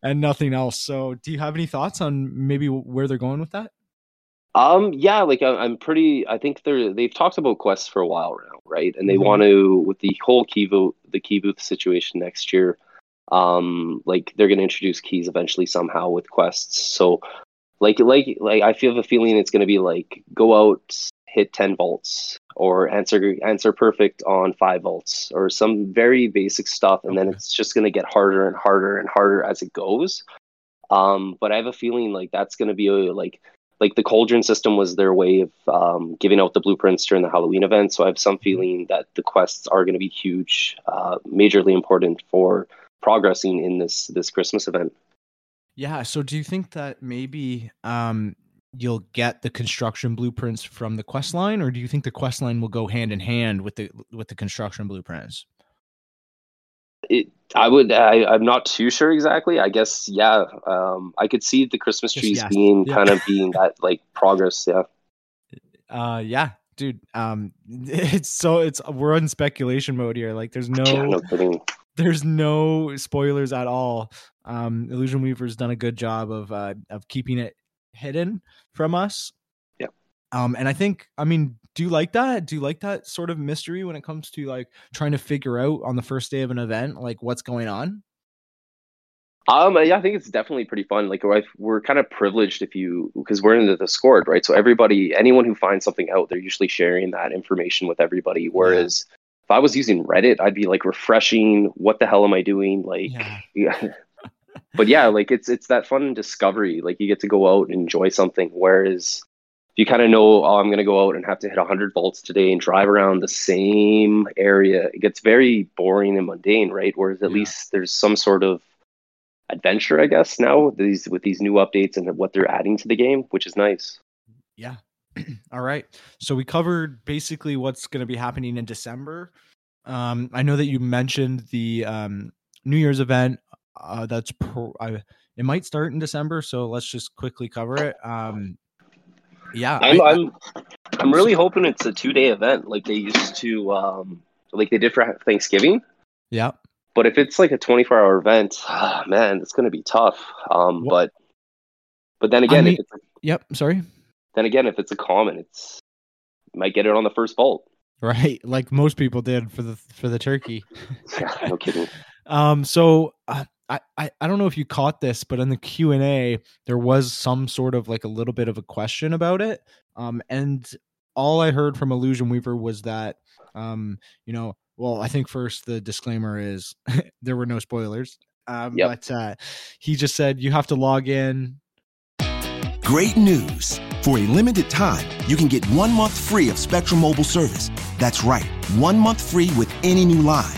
and nothing else. So, do you have any thoughts on maybe where they're going with that? Um, yeah, like I, I'm pretty. I think they're they've talked about quests for a while now, right? And they mm-hmm. want to with the whole Kevo the key booth situation next year. Um, like they're going to introduce keys eventually somehow with quests. So, like, like, like, I feel the feeling it's going to be like go out, hit ten vaults, or answer answer perfect on five vaults, or some very basic stuff, and okay. then it's just going to get harder and harder and harder as it goes. Um, but I have a feeling like that's going to be a, like. Like the cauldron system was their way of um, giving out the blueprints during the Halloween event. So I have some feeling that the quests are going to be huge, uh, majorly important for progressing in this this Christmas event. Yeah. So do you think that maybe um, you'll get the construction blueprints from the quest line, or do you think the quest line will go hand in hand with the with the construction blueprints? It, I would. I, I'm not too sure exactly. I guess. Yeah. Um. I could see the Christmas trees yes, yes. being yeah. kind of being that like progress. Yeah. Uh. Yeah, dude. Um. It's so. It's we're on speculation mode here. Like, there's no. Yeah, no kidding. There's no spoilers at all. Um. Illusion Weaver's done a good job of uh of keeping it hidden from us. Yeah. Um. And I think. I mean. Do you like that? Do you like that sort of mystery when it comes to like trying to figure out on the first day of an event, like what's going on? Um, yeah, I think it's definitely pretty fun. Like we're kind of privileged if you, because we're in the Discord, right? So everybody, anyone who finds something out, they're usually sharing that information with everybody. Whereas yeah. if I was using Reddit, I'd be like refreshing. What the hell am I doing? Like, yeah. yeah. But yeah, like it's, it's that fun discovery. Like you get to go out and enjoy something. Whereas you kind of know, oh, I'm going to go out and have to hit one hundred volts today and drive around the same area. It gets very boring and mundane, right? Whereas at yeah. least there's some sort of adventure, I guess, now with these, with these new updates and what they're adding to the game, which is nice. Yeah. All right. So we covered basically what's going to be happening in December. Um, I know that you mentioned the um, New Year's event. Uh, that's pro- I, it might start in December, so let's just quickly cover it. Um, Yeah, I'm, I, I'm I'm really hoping it's a two day event like they used to, um, like they did for Thanksgiving. Yeah, but if it's like a twenty-four hour event, oh, man, it's gonna be tough. Um, what? but but then again, I mean, if it's a, yep, sorry. Then again, if it's a common, it's you might get it on the first bolt. Right, like most people did for the for the turkey. Yeah, no kidding. Um, so. Uh, I, I don't know if you caught this, but in the Q and A, there was some sort of like a little bit of a question about it. Um, and all I heard from Illusion Weaver was that, um, you know, well, I think first the disclaimer is there were no spoilers. Um, yep. But uh, he just said you have to log in. Great news. For a limited time, you can get one month free of Spectrum Mobile service. That's right, one month free with any new line.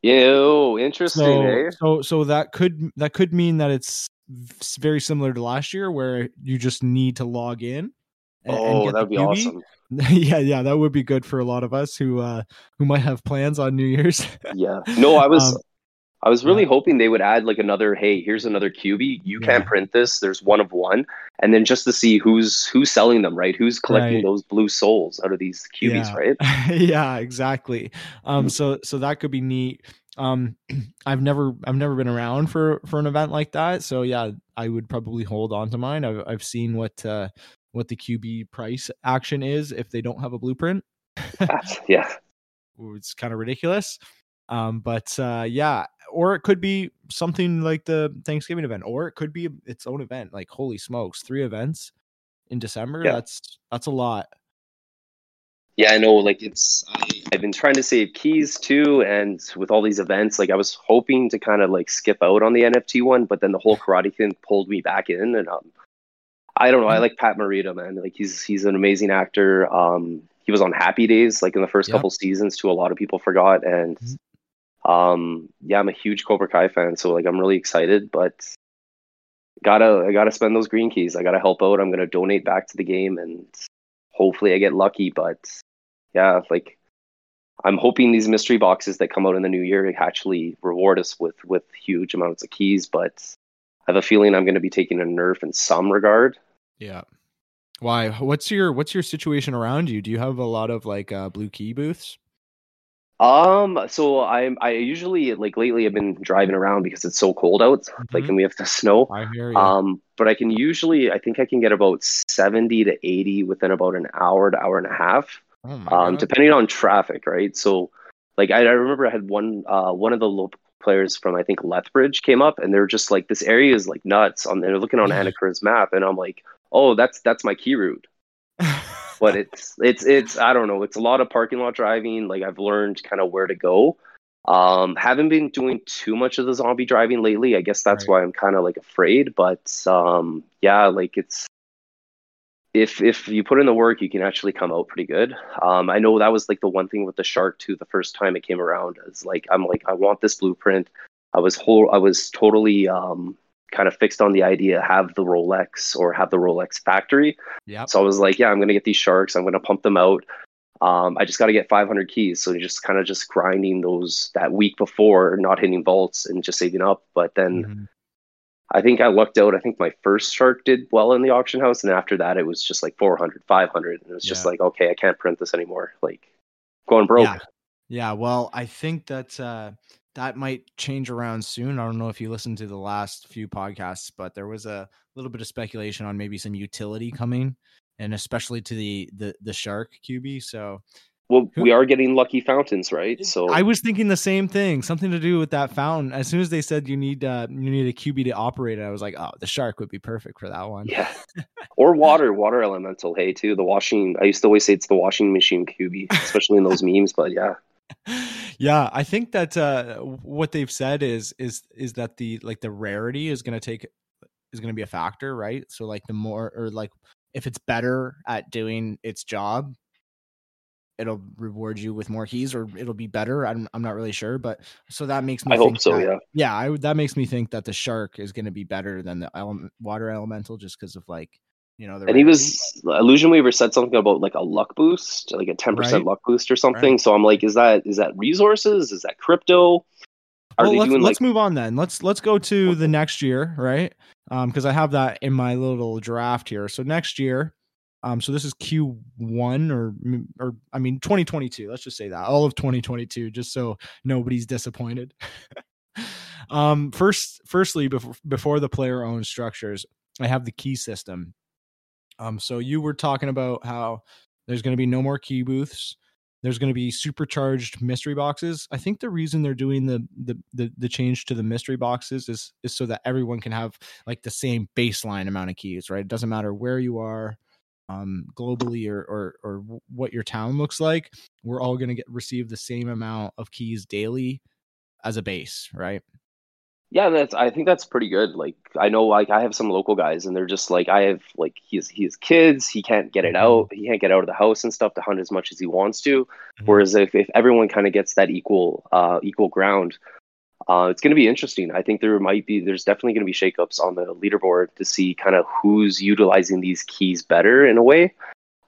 Ew, interesting. So, eh? so, so that could that could mean that it's very similar to last year, where you just need to log in. And, oh, and that'd be awesome. yeah, yeah, that would be good for a lot of us who uh, who might have plans on New Year's. yeah, no, I was, um, I was really yeah. hoping they would add like another. Hey, here's another Q B. You yeah. can't print this. There's one of one, and then just to see who's who's selling them, right? Who's collecting right. those blue souls out of these Q Bs, yeah. right? yeah, exactly. Um, so so that could be neat. Um, I've never, I've never been around for, for an event like that. So yeah, I would probably hold on to mine. I've, I've seen what, uh, what the Q B price action is if they don't have a blueprint. yeah. It's kind of ridiculous. Um, but, uh, yeah, or it could be something like the Thanksgiving event, or it could be its own event. Like, holy smokes, three events in December. Yeah. That's, that's a lot. Yeah, I know, like, it's, I've been trying to save keys too, and with all these events, like, I was hoping to kind of, like, skip out on the N F T one, but then the whole Karate Kid pulled me back in, and um, I don't know, I like Pat Morita, man, like, he's he's an amazing actor, um, he was on Happy Days, like, in the first yeah. couple seasons, too, a lot of people forgot, and, mm-hmm. um, yeah, I'm a huge Cobra Kai fan, so, like, I'm really excited, but gotta, I gotta spend those green keys, I gotta help out, I'm gonna donate back to the game, and hopefully I get lucky, but yeah, like I'm hoping these mystery boxes that come out in the new year actually reward us with, with huge amounts of keys, but I have a feeling I'm going to be taking a nerf in some regard. Yeah. Why? What's your, what's your situation around you? Do you have a lot of like uh, blue key booths? Um, so I I usually like lately I've been driving around because it's so cold out, mm-hmm. like and we have the snow. I hear you. Um, but I can usually I think I can get about seventy to eighty within about an hour to hour and a half, oh my um, God. depending on traffic, right? So like I, I remember I had one uh one of the local players from I think Lethbridge came up and they're just like, this area is like nuts. On they're looking on yeah. Annakura's map and I'm like, oh, that's that's my key route. But it's, it's, it's, I don't know. It's a lot of parking lot driving. Like I've learned kind of where to go. Um, haven't been doing too much of the zombie driving lately. I guess that's right. why I'm kind of like afraid, but, um, yeah, like it's, if, if you put in the work, you can actually come out pretty good. Um, I know that was like the one thing with the shark too. The first time it came around is like, I'm like, I want this blueprint. I was whole, I was totally, um, kind of fixed on the idea, have the Rolex or have the Rolex factory. Yeah. So I was like, yeah, I'm going to get these sharks. I'm going to pump them out. Um, I just got to get five hundred keys. So just kind of just grinding those that week before, not hitting vaults and just saving up. But then mm-hmm. I think I lucked out. I think my first shark did well in the auction house. And after that, it was just like four hundred, five hundred. And it was yeah. just like, okay, I can't print this anymore. Like going broke. Yeah. yeah well, I think that's, uh, that might change around soon. I don't know if you listened to the last few podcasts, but there was a little bit of speculation on maybe some utility coming, and especially to the the, the shark Q B. So, well, who, we are getting lucky fountains, right? So I was thinking the same thing. Something to do with that fountain. As soon as they said you need uh, you need a Q B to operate it, I was like, oh, the shark would be perfect for that one. Yeah, or water, water elemental. Hey, too the washing. I used to always say it's the washing machine Q B, especially in those memes. But yeah. Yeah, I think that uh, what they've said is is is that the like the rarity is gonna take is gonna be a factor, right? So like the more or like if it's better at doing its job, it'll reward you with more keys, or it'll be better. I'm I'm not really sure, but so that makes me I think hope so, that, yeah. Yeah, I that makes me think that the shark is going to be better than the ele- water elemental, just because of like, you know, the and he was thing. Illusion Weaver said something about like a luck boost, like a ten percent right? luck boost or something. Right. So I'm like, is that is that resources? Is that crypto? Are well, they let's, doing let's like... move on then. Let's let's go to the next year, right? Um, because I have that in my little draft here. So next year. Um, so this is Q one or, or I mean, twenty twenty-two, let's just say that all of twenty twenty-two, just so nobody's disappointed. um, first, firstly, before, before the player owned structures, I have the key system. Um, so you were talking about how there's going to be no more key booths. There's going to be supercharged mystery boxes. I think the reason they're doing the, the, the, the change to the mystery boxes is, is so that everyone can have like the same baseline amount of keys, right? It doesn't matter where you are. Um, globally or, or or what your town looks like, we're all going to get receive the same amount of keys daily as a base, right? Yeah, that's I think that's pretty good. Like I know, like I have some local guys, and they're just like I have like he's he has kids, he can't get it out, he can't get out of the house and stuff to hunt as much as he wants to. Mm-hmm. Whereas if if everyone kind of gets that equal uh, equal ground, uh, it's going to be interesting. I think there might be there's definitely going to be shakeups on the leaderboard to see kind of who's utilizing these keys better in a way.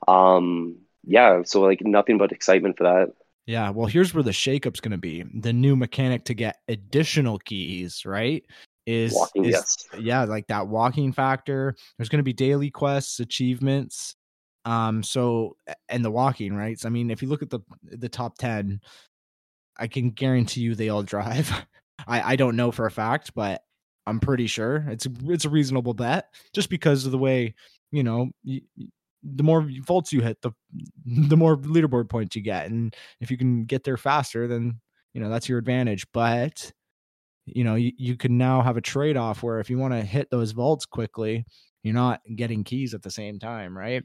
Um, yeah, so like nothing but excitement for that. Yeah, well, here's where the shakeup's going to be. The new mechanic to get additional keys, right? Is, walking, is yes. Yeah, like that walking factor. There's going to be daily quests, achievements, um, so and the walking, right? So, I mean, if you look at the the top ten, I can guarantee you they all drive. I, I don't know for a fact, but I'm pretty sure it's a, it's a reasonable bet just because of the way, you know, you, the more vaults you hit, the the more leaderboard points you get. And if you can get there faster, then, you know, that's your advantage. But, you know, you, you can now have a trade-off where if you want to hit those vaults quickly, you're not getting keys at the same time, right?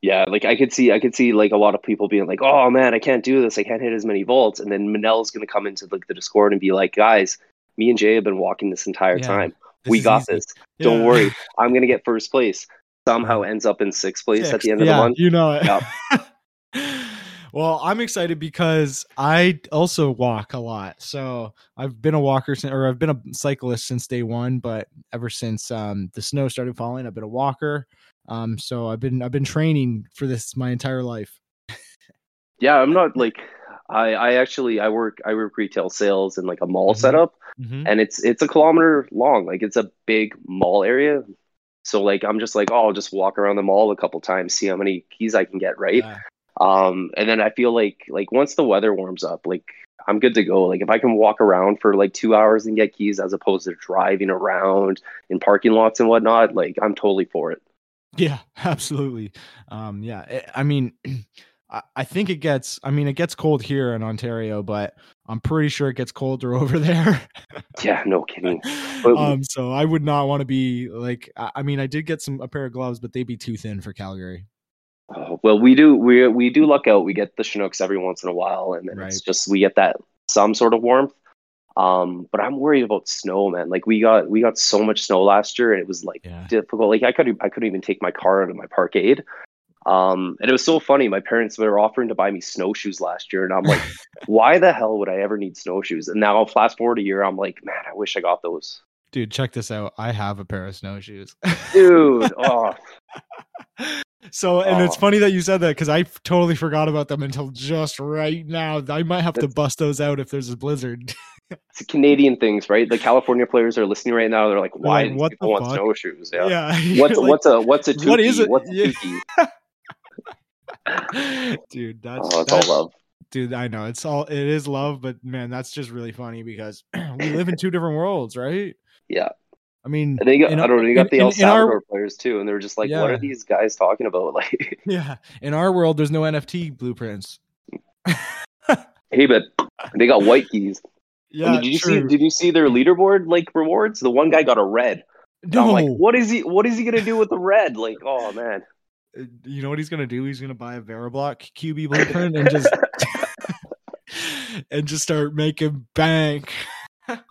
Yeah, like I could see, I could see like a lot of people being like, "Oh man, I can't do this. I can't hit as many vaults." And then Manel's gonna come into like the Discord and be like, "Guys, me and Jay have been walking this entire yeah, time. This we got easy. This. Yeah. Don't worry, I'm gonna get first place." Somehow ends up in sixth place Six. At the end yeah, of the month. You know it. Yep. Well, I'm excited because I also walk a lot. So I've been a walker since, or I've been a cyclist since day one. But ever since um, the snow started falling, I've been a walker. Um, so I've been, I've been training for this my entire life. Yeah. I'm not like, I, I actually, I work, I work retail sales in like a mall mm-hmm. setup mm-hmm. and it's, it's a kilometer long. Like it's a big mall area. So like, I'm just like, oh, I'll just walk around the mall a couple times, see how many keys I can get. Right. Yeah. Um, and then I feel like, like once the weather warms up, like I'm good to go. Like if I can walk around for like two hours and get keys, as opposed to driving around in parking lots and whatnot, like I'm totally for it. Yeah, absolutely. Um, yeah, I mean, I think it gets, I mean, it gets cold here in Ontario, but I'm pretty sure it gets colder over there. Yeah, no kidding. um, so I would not want to be like, I mean, I did get some, a pair of gloves, but they'd be too thin for Calgary. Oh, well, we do, we, we do luck out. We get the Chinooks every once in a while and then right. It's just, we get that some sort of warmth. Um, but I'm worried about snow, man. Like we got, we got so much snow last year and it was like yeah. difficult. Like I couldn't, I couldn't even take my car out of my parkade. Um, and it was so funny. My parents were offering to buy me snowshoes last year and I'm like, why the hell would I ever need snowshoes? And now I'll fast forward a year. I'm like, man, I wish I got those. Dude, check this out. I have a pair of snowshoes. Dude. Oh, So, and oh. It's funny that you said that because I totally forgot about them until just right now. I might have That's, to bust those out if there's a blizzard. It's Canadian things, right? The California players are listening right now. They're like, why like, do people want snowshoes? Yeah. yeah. What's, like, what's a what's a tukey? What is it? What's a tukey? Dude, that's, oh, it's that's all love. Dude, I know. It's all, it is love, but man, that's just really funny because we live in two different worlds, right? Yeah. I mean, and they got, in, I don't know, you got the in, El Salvador our, players too, and they're just like, yeah. What are these guys talking about? Like, yeah, in our world, there's no N F T blueprints. Hey, but they got white keys. Yeah, and did you true. see? Did you see their leaderboard like rewards? The one guy got a red. No, and I'm like, what is he? What is he gonna do with the red? Like, oh man, you know what he's gonna do? He's gonna buy a Veriblock Q B blueprint and just and just start making bank.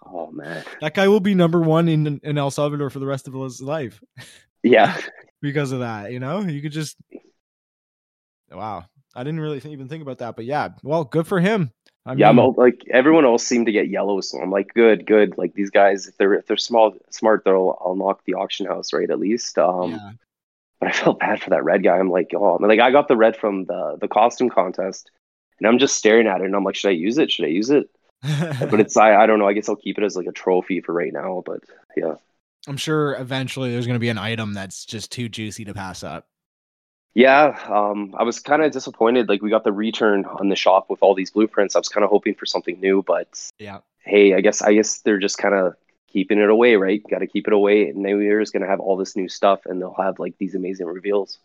Oh man, that guy will be number one in in El Salvador for the rest of his life. Yeah, because of that, you know, you could just wow. I didn't really th- even think about that, but yeah, well, good for him. I yeah, mean, I'm like everyone else seemed to get yellow, so I'm like, good, good. Like these guys, if they're if they're small, smart, they'll I'll knock the auction house right at least. Um, yeah. But I felt bad for that red guy. I'm like, oh, like I got the red from the the costume contest, and I'm just staring at it, and I'm like, should I use it? Should I use it? But it's I I don't know. I guess I'll keep it as like a trophy for right now. But yeah, I'm sure eventually there's gonna be an item that's just too juicy to pass up. Yeah, um, I was kind of disappointed. Like we got the return on the shop with all these blueprints. I was kind of hoping for something new, but yeah. Hey, I guess I guess they're just kind of keeping it away, right? Got to keep it away. And New Year's going to have all this new stuff, and they'll have like these amazing reveals.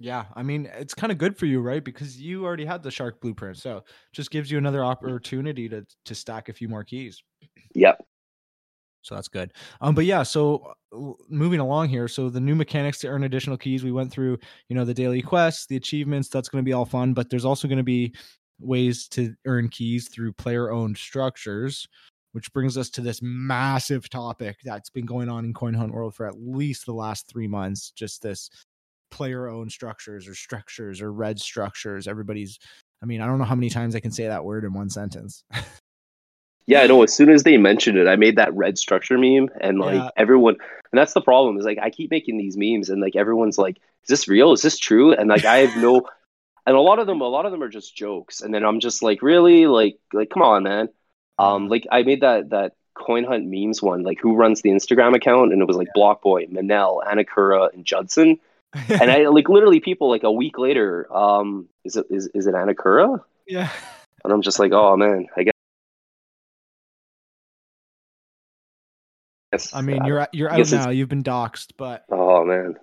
Yeah, I mean it's kind of good for you, right? Because you already had the shark blueprint, so just gives you another opportunity to to stack a few more keys. Yep. So that's good. Um, but yeah, so moving along here. So the new mechanics to earn additional keys, we went through, you know, the daily quests, the achievements, that's going to be all fun, but there's also going to be ways to earn keys through player owned structures, which brings us to this massive topic that's been going on in Coin Hunt World for at least the last three months. Just this player owned structures or structures or red structures. Everybody's, I mean, I don't know how many times I can say that word in one sentence. Yeah, I know. As soon as they mentioned it, I made that red structure meme, and like yeah. everyone, and that's the problem is like I keep making these memes, and like everyone's like, "Is this real? Is this true?" And like I have no, and a lot of them, a lot of them are just jokes, and then I'm just like, really, like, like come on, man. Um, like I made that that Coin Hunt Memes one, like who runs the Instagram account, and it was like yeah. Blockboy, Manel, Anakura, and Judson, and I like literally people like a week later, um, is it is is it Anakura? Yeah, and I'm just like, oh man, I guess. I mean, you're you're out now. You've been doxxed, but oh man,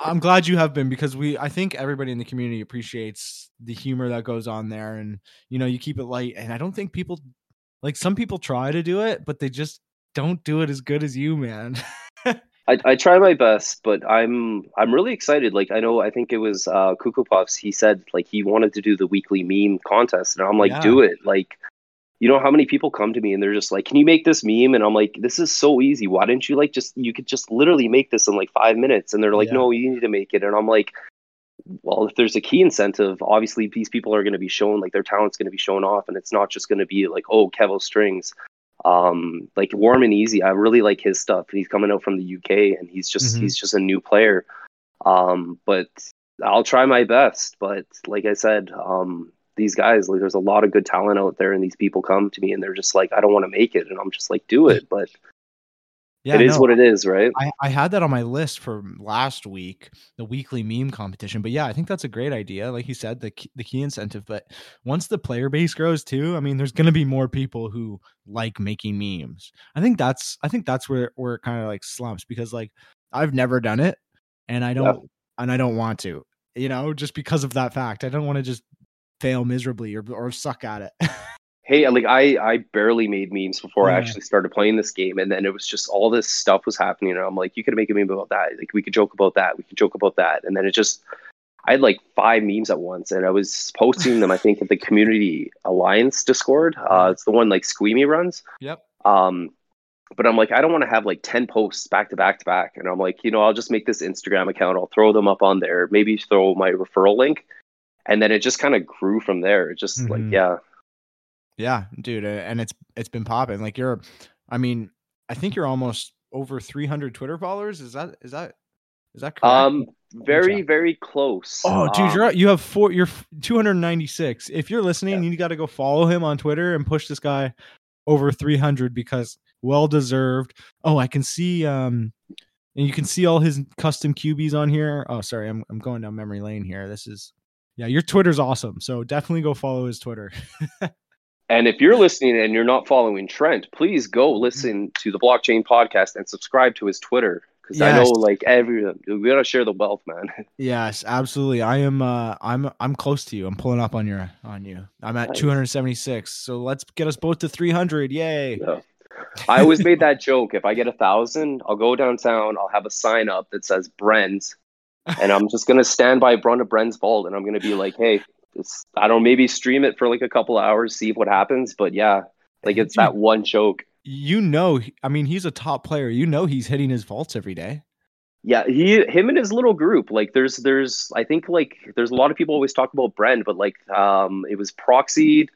I'm glad you have been because we. I think everybody in the community appreciates the humor that goes on there, and you know, you keep it light. And I don't think people like some people try to do it, but they just don't do it as good as you, man. I, I try my best, but I'm I'm really excited. Like I know, I think it was uh, Cuckoo Puffs. He said like he wanted to do the weekly meme contest, and I'm like, yeah. do it, like. You know how many people come to me and they're just like, can you make this meme? And I'm like, this is so easy. Why didn't you like just, you could just literally make this in like five minutes. And they're like, yeah. no, you need to make it. And I'm like, well, if there's a key incentive, obviously these people are going to be shown, like their talent's going to be shown off. And it's not just going to be like, oh, Kevo Strings. Um, like Warm and Easy. I really like his stuff. He's coming out from the U K and he's just, mm-hmm. he's just a new player. Um, but I'll try my best. But like I said, um, these guys, like there's a lot of good talent out there, and these people come to me and they're just like, I don't want to make it, and I'm just like, do it. But yeah, it no, is what it is, right? I, I had that on my list for last week, the weekly meme competition. But yeah, I think that's a great idea. Like you said, the key, the key incentive. But once the player base grows too, I mean, there's going to be more people who like making memes. I think that's I think that's where where it kind of like slumps, because like I've never done it, and I don't yeah. and I don't want to, you know, just because of that fact. I don't want to just fail miserably or or suck at it. Hey, like I, I barely made memes before yeah. I actually started playing this game, and then it was just all this stuff was happening, and I'm like, you could make a meme about that, like we could joke about that, we could joke about that, and then it just, I had like five memes at once, and I was posting them, I think, at the Community Alliance Discord. Uh, it's the one like Squeamy runs. Yep. Um, but I'm like, I don't want to have like ten posts back to back to back, and I'm like, you know, I'll just make this Instagram account, I'll throw them up on there, maybe throw my referral link. And then it just kind of grew from there. It just mm-hmm. like, yeah. Yeah, dude. And it's, it's been popping. Like you're, I mean, I think you're almost over three hundred Twitter followers. Is that, is that, is that correct? Um, very, very close. Oh, dude, um, you're, you have four, you're two hundred ninety-six. If you're listening, yeah. you got to go follow him on Twitter and push this guy over three hundred, because well-deserved. Oh, I can see, um, and you can see all his custom Q Bs on here. Oh, sorry. I'm, I'm going down memory lane here. This is, yeah, your Twitter's awesome. So definitely go follow his Twitter. And if you're listening and you're not following Trent, please go listen to the Blockchain Podcast and subscribe to his Twitter. Because yes. I know like every we gotta share the wealth, man. Yes, absolutely. I am uh I'm I'm close to you. I'm pulling up on your on you. I'm at nice. two hundred seventy-six. So let's get us both to three hundred. Yay. Yeah. I always made that joke. If I get a thousand, I'll go downtown, I'll have a sign up that says Brent. And I'm just going to stand by Brenda Bren's vault, and I'm going to be like, hey, it's, I don't know, maybe stream it for like a couple hours, see what happens. But yeah, like it's that one joke. You know, I mean, he's a top player. You know, he's hitting his vaults every day. Yeah, he, him and his little group, like there's, there's, I think like there's a lot of people always talk about Brent, but like um, it was Proxied,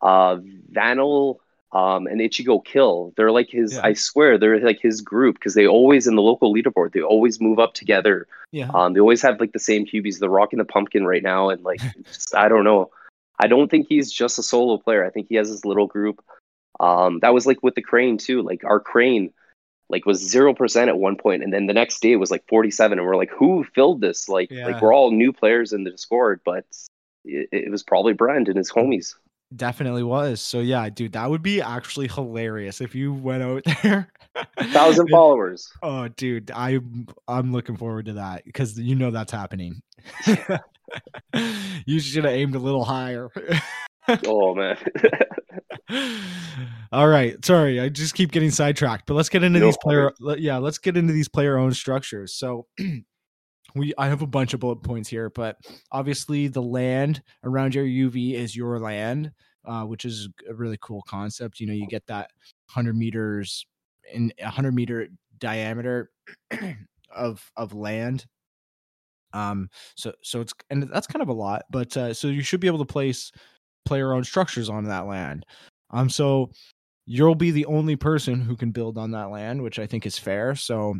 uh, Vanel, um, and Ichigo Kill. They're like his, yeah. I swear, they're like his group because they always in the local leaderboard, they always move up together. Yeah. Um, they always have like the same Q Bs. They're rocking the pumpkin right now, and like just, I don't know. I don't think he's just a solo player. I think he has his little group. Um, that was like with the crane too. Like our crane. Like was zero percent at one point, and then the next day it was like forty-seven, and we're like, "Who filled this?" Like, yeah. like we're all new players in the Discord, but it, it was probably Brent and his homies. Definitely was. So yeah, dude, that would be actually hilarious if you went out there. Thousand followers. Oh, dude, I I'm looking forward to that because you know that's happening. You should have aimed a little higher. Oh man. All right, sorry, I just keep getting sidetracked, but let's get into no these player problem. yeah let's get into these player owned structures. So we I have a bunch of bullet points here, but obviously the land around your U V is your land, uh which is a really cool concept. You know, you get that one hundred meters in one hundred meter diameter of of land. Um so so it's, and that's kind of a lot, but uh, so you should be able to place player-owned structures on that land. Um, so you'll be the only person who can build on that land, which I think is fair. So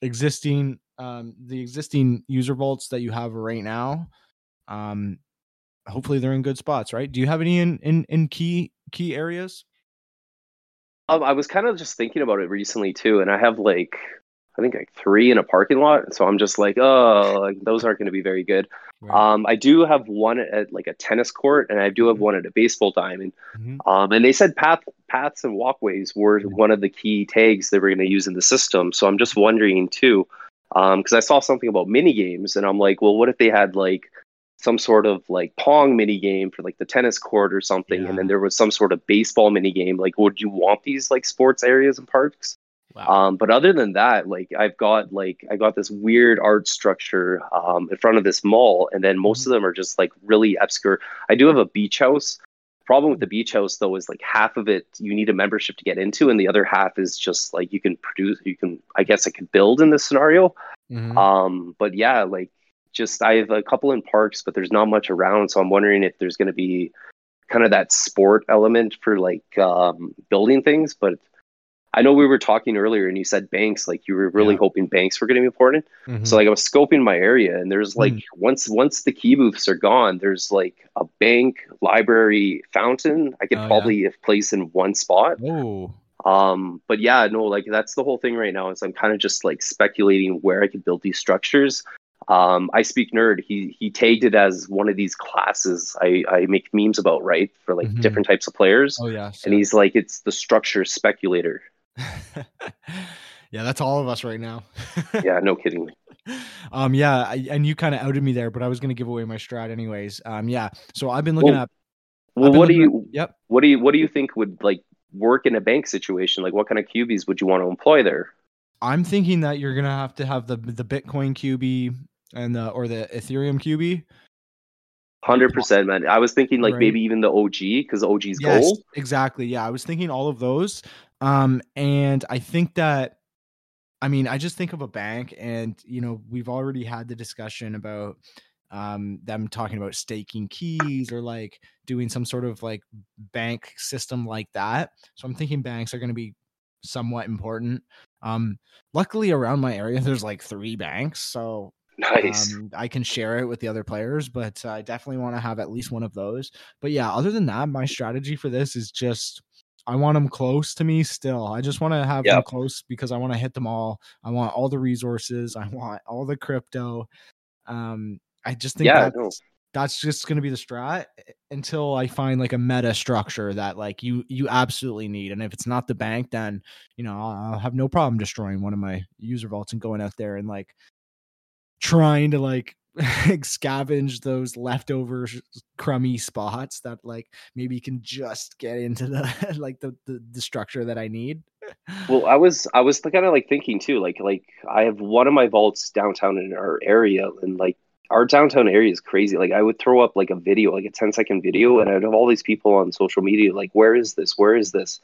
existing, um, the existing user vaults that you have right now, um, hopefully they're in good spots, right? Do you have any in, in, in key, key areas? Um, I was kind of just thinking about it recently too. And I have like, I think like three in a parking lot. So I'm just like, oh, like, those aren't going to be very good. Right. Um, I do have one at like a tennis court, and I do have mm-hmm. one at a baseball diamond. Mm-hmm. Um, and they said path, paths and walkways were mm-hmm. one of the key tags they were going to use in the system. So I'm just wondering too, um, because I saw something about mini games, and I'm like, well, what if they had like some sort of like Pong mini game for like the tennis court or something, yeah. and then there was some sort of baseball mini game. Like, would you want these like sports areas and parks? Wow. Um, but other than that, like I've got like I got this weird art structure um, in front of this mall, and then most mm-hmm. of them are just like really obscure. I do have a beach house. Problem with the beach house though is like half of it you need a membership to get into, and the other half is just like you can produce. You can I guess I could build in this scenario. Mm-hmm. Um, but yeah, like just I have a couple in parks, but there's not much around, so I'm wondering if there's going to be kind of that sport element for like um, building things, but. I know we were talking earlier and you said banks, like you were really yeah. hoping banks were going to be important. Mm-hmm. So like I was scoping my area, and there's like, mm-hmm. once, once the key booths are gone, there's like a bank, library, fountain. I could oh, probably yeah. place in one spot. Ooh. Um, but yeah, no, like that's the whole thing right now is I'm kind of just like speculating where I could build these structures. Um, I Speak Nerd. He, he tagged it as one of these classes I, I make memes about, right. For like mm-hmm. different types of players. Oh yeah. Sure. And he's like, it's the structure speculator. Yeah, that's all of us right now. Yeah, no kidding. Um, yeah, I, and you kind of outed me there, but I was going to give away my strat anyways. Um, yeah, so I've been looking well, up. Well, what do you? Up, yep. What do you? What do you think would like work in a bank situation? Like, what kind of Q Bs would you want to employ there? I'm thinking that you're going to have to have the the Bitcoin Q B and the or the Ethereum Q B. one hundred percent, man. I was thinking like right. maybe even the O G because O G's yes, gold. Exactly. Yeah, I was thinking all of those. Um, and I think that, I mean, I just think of a bank and, you know, we've already had the discussion about, um, them talking about staking keys or like doing some sort of like bank system like that. So I'm thinking banks are going to be somewhat important. Um, luckily around my area, there's like three banks, so nice. Um, I can share it with the other players, but I definitely want to have at least one of those. But yeah, other than that, my strategy for this is just, I want them close to me still. I just want to have yep. them close because I want to hit them all. I want all the resources. I want all the crypto. Um, I just think yeah, that's, no. that's just going to be the strat until I find like a meta structure that like you, you absolutely need. And if it's not the bank, then, you know, I'll have no problem destroying one of my user vaults and going out there and like trying to like, like scavenge those leftover crummy spots that like maybe can just get into the like the, the, the structure that I need. Well, I was I was kind of like thinking too, like like I have one of my vaults downtown in our area, and like our downtown area is crazy. Like I would throw up like a video, like a ten second video, and I'd have all these people on social media like, where is this? Where is this?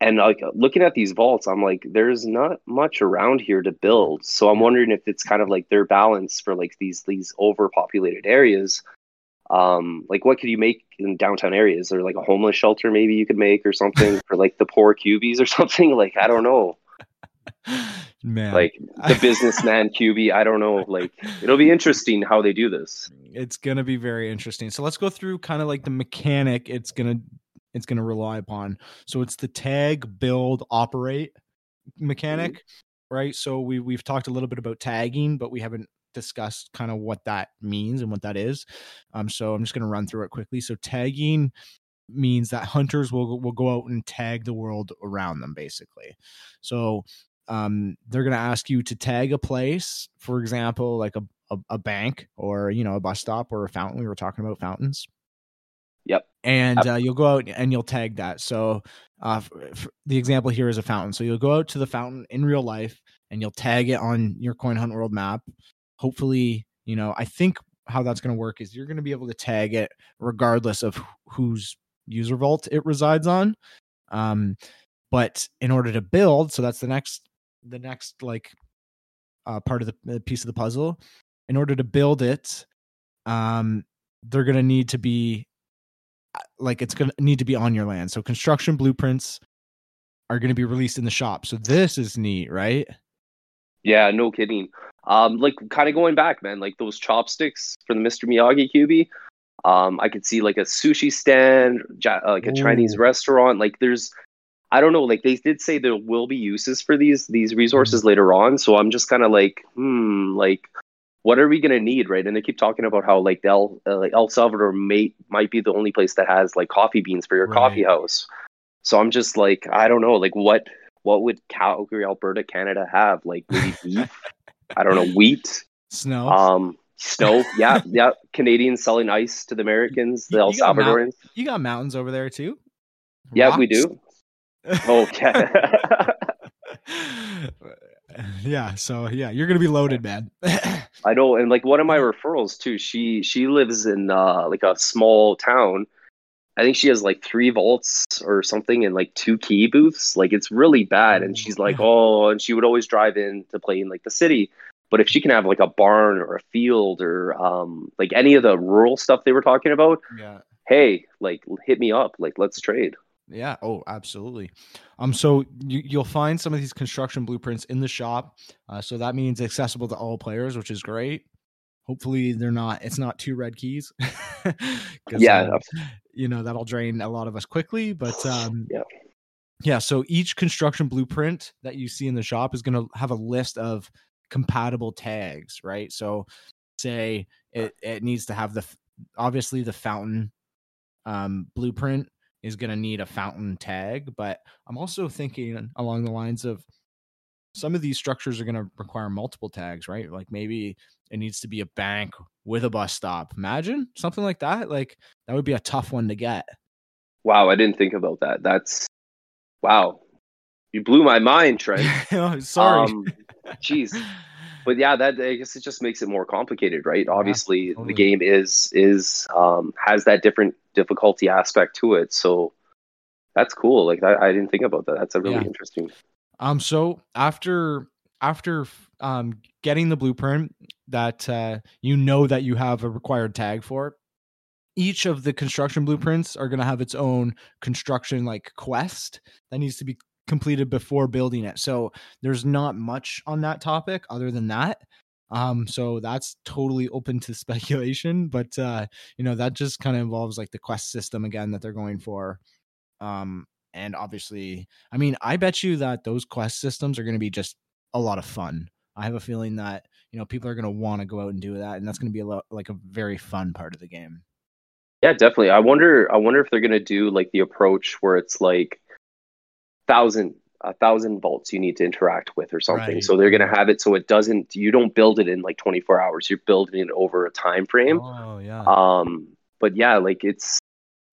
And like looking at these vaults, I'm like, there's not much around here to build. So I'm wondering if it's kind of like their balance for like these these overpopulated areas. Um, like what could you make in downtown areas, or like a homeless shelter maybe you could make or something for like the poor Q Bs or something. Like, I don't know, man, like the businessman Q B. I don't know. Like, it'll be interesting how they do this. It's going to be very interesting. So let's go through kind of like the mechanic it's going to, it's going to rely upon. So it's the tag, build, operate mechanic, mm-hmm. right? So we, we've talked a little bit about tagging, but we haven't discussed kind of what that means and what that is. Um, so I'm just going to run through it quickly. So tagging means that hunters will, will go out and tag the world around them, basically. So um, they're going to ask you to tag a place, for example, like a, a, a bank or, you know, a bus stop or a fountain. We were talking about fountains. Yep. And uh, you'll go out and you'll tag that. So uh, f- f- the example here is a fountain. So you'll go out to the fountain in real life and you'll tag it on your Coin Hunt World map. Hopefully, you know, I think how that's going to work is you're going to be able to tag it regardless of whose user vault it resides on. Um, but in order to build, so that's the next, the next like uh, part of the piece of the puzzle. In order to build it, um, they're going to need to be like, it's going to need to be on your land. So construction blueprints are going to be released in the shop. So this is neat, right? Yeah, no kidding. Um, like kind of going back, man, like those chopsticks for the Mister Miyagi Q B. Um, I could see like a sushi stand, ja- uh, like a Ooh. Chinese restaurant. Like there's, I don't know, like they did say there will be uses for these, these resources mm-hmm. later on. So I'm just kind of like, hmm, like what are we going to need? Right. And they keep talking about how like El, uh, like El Salvador may, might be the only place that has like coffee beans for your right. coffee house. So I'm just like, I don't know, like what, what would Calgary, Alberta, Canada have? Like maybe beef? I don't know, wheat, snow, um, snow. Yeah, yeah. Canadians selling ice to the Americans, the you, El you Salvadorans. Got you got mountains over there too. Rocks. Yeah, we do. Oh, yeah. yeah. So yeah, you're gonna be loaded, man. I know, and like one of my referrals too. She she lives in uh, like a small town. I think she has like three vaults or something and like two key booths. Like it's really bad. And she's like, yeah. oh, and she would always drive in to play in like the city. But if she can have like a barn or a field or um, like any of the rural stuff they were talking about, yeah. hey, like hit me up. Like let's trade. Yeah. Oh, absolutely. Um. So you, you'll find some of these construction blueprints in the shop. Uh, so that means accessible to all players, which is great. Hopefully they're not, it's not two red keys. yeah. Um, you know, that'll drain a lot of us quickly, but um, yeah. yeah. So each construction blueprint that you see in the shop is going to have a list of compatible tags, right? So say it, it needs to have the, obviously the fountain um, blueprint is going to need a fountain tag, but I'm also thinking along the lines of some of these structures are going to require multiple tags, right? Like maybe it needs to be a bank with a bus stop. Imagine something like that. Like that would be a tough one to get. Wow. I didn't think about that. That's wow. You blew my mind, Trent. oh, sorry. Um, geez. But yeah, that, I guess it just makes it more complicated, right? Obviously yeah, totally. The game is, is, um, has that different difficulty aspect to it. So that's cool. Like I, I didn't think about that. That's a really yeah. interesting. Um, so after, after, um, getting the blueprint that, uh, you know, that you have a required tag for, each of the construction blueprints are going to have its own construction, like quest that needs to be completed before building it. So there's not much on that topic other than that. Um, so that's totally open to speculation, but, uh, you know, that just kind of involves like the quest system again, that they're going for, um, and obviously, I mean, I bet you that those quest systems are going to be just a lot of fun. I have a feeling that, you know, people are going to want to go out and do that. And that's going to be a lot, like a very fun part of the game. Yeah, definitely. I wonder, I wonder if they're going to do like the approach where it's like thousand, a thousand vaults you need to interact with or something. Right. So they're going to have it. So it doesn't, you don't build it in like twenty-four hours. You're building it over a time frame. Oh yeah. Um, but yeah, like it's,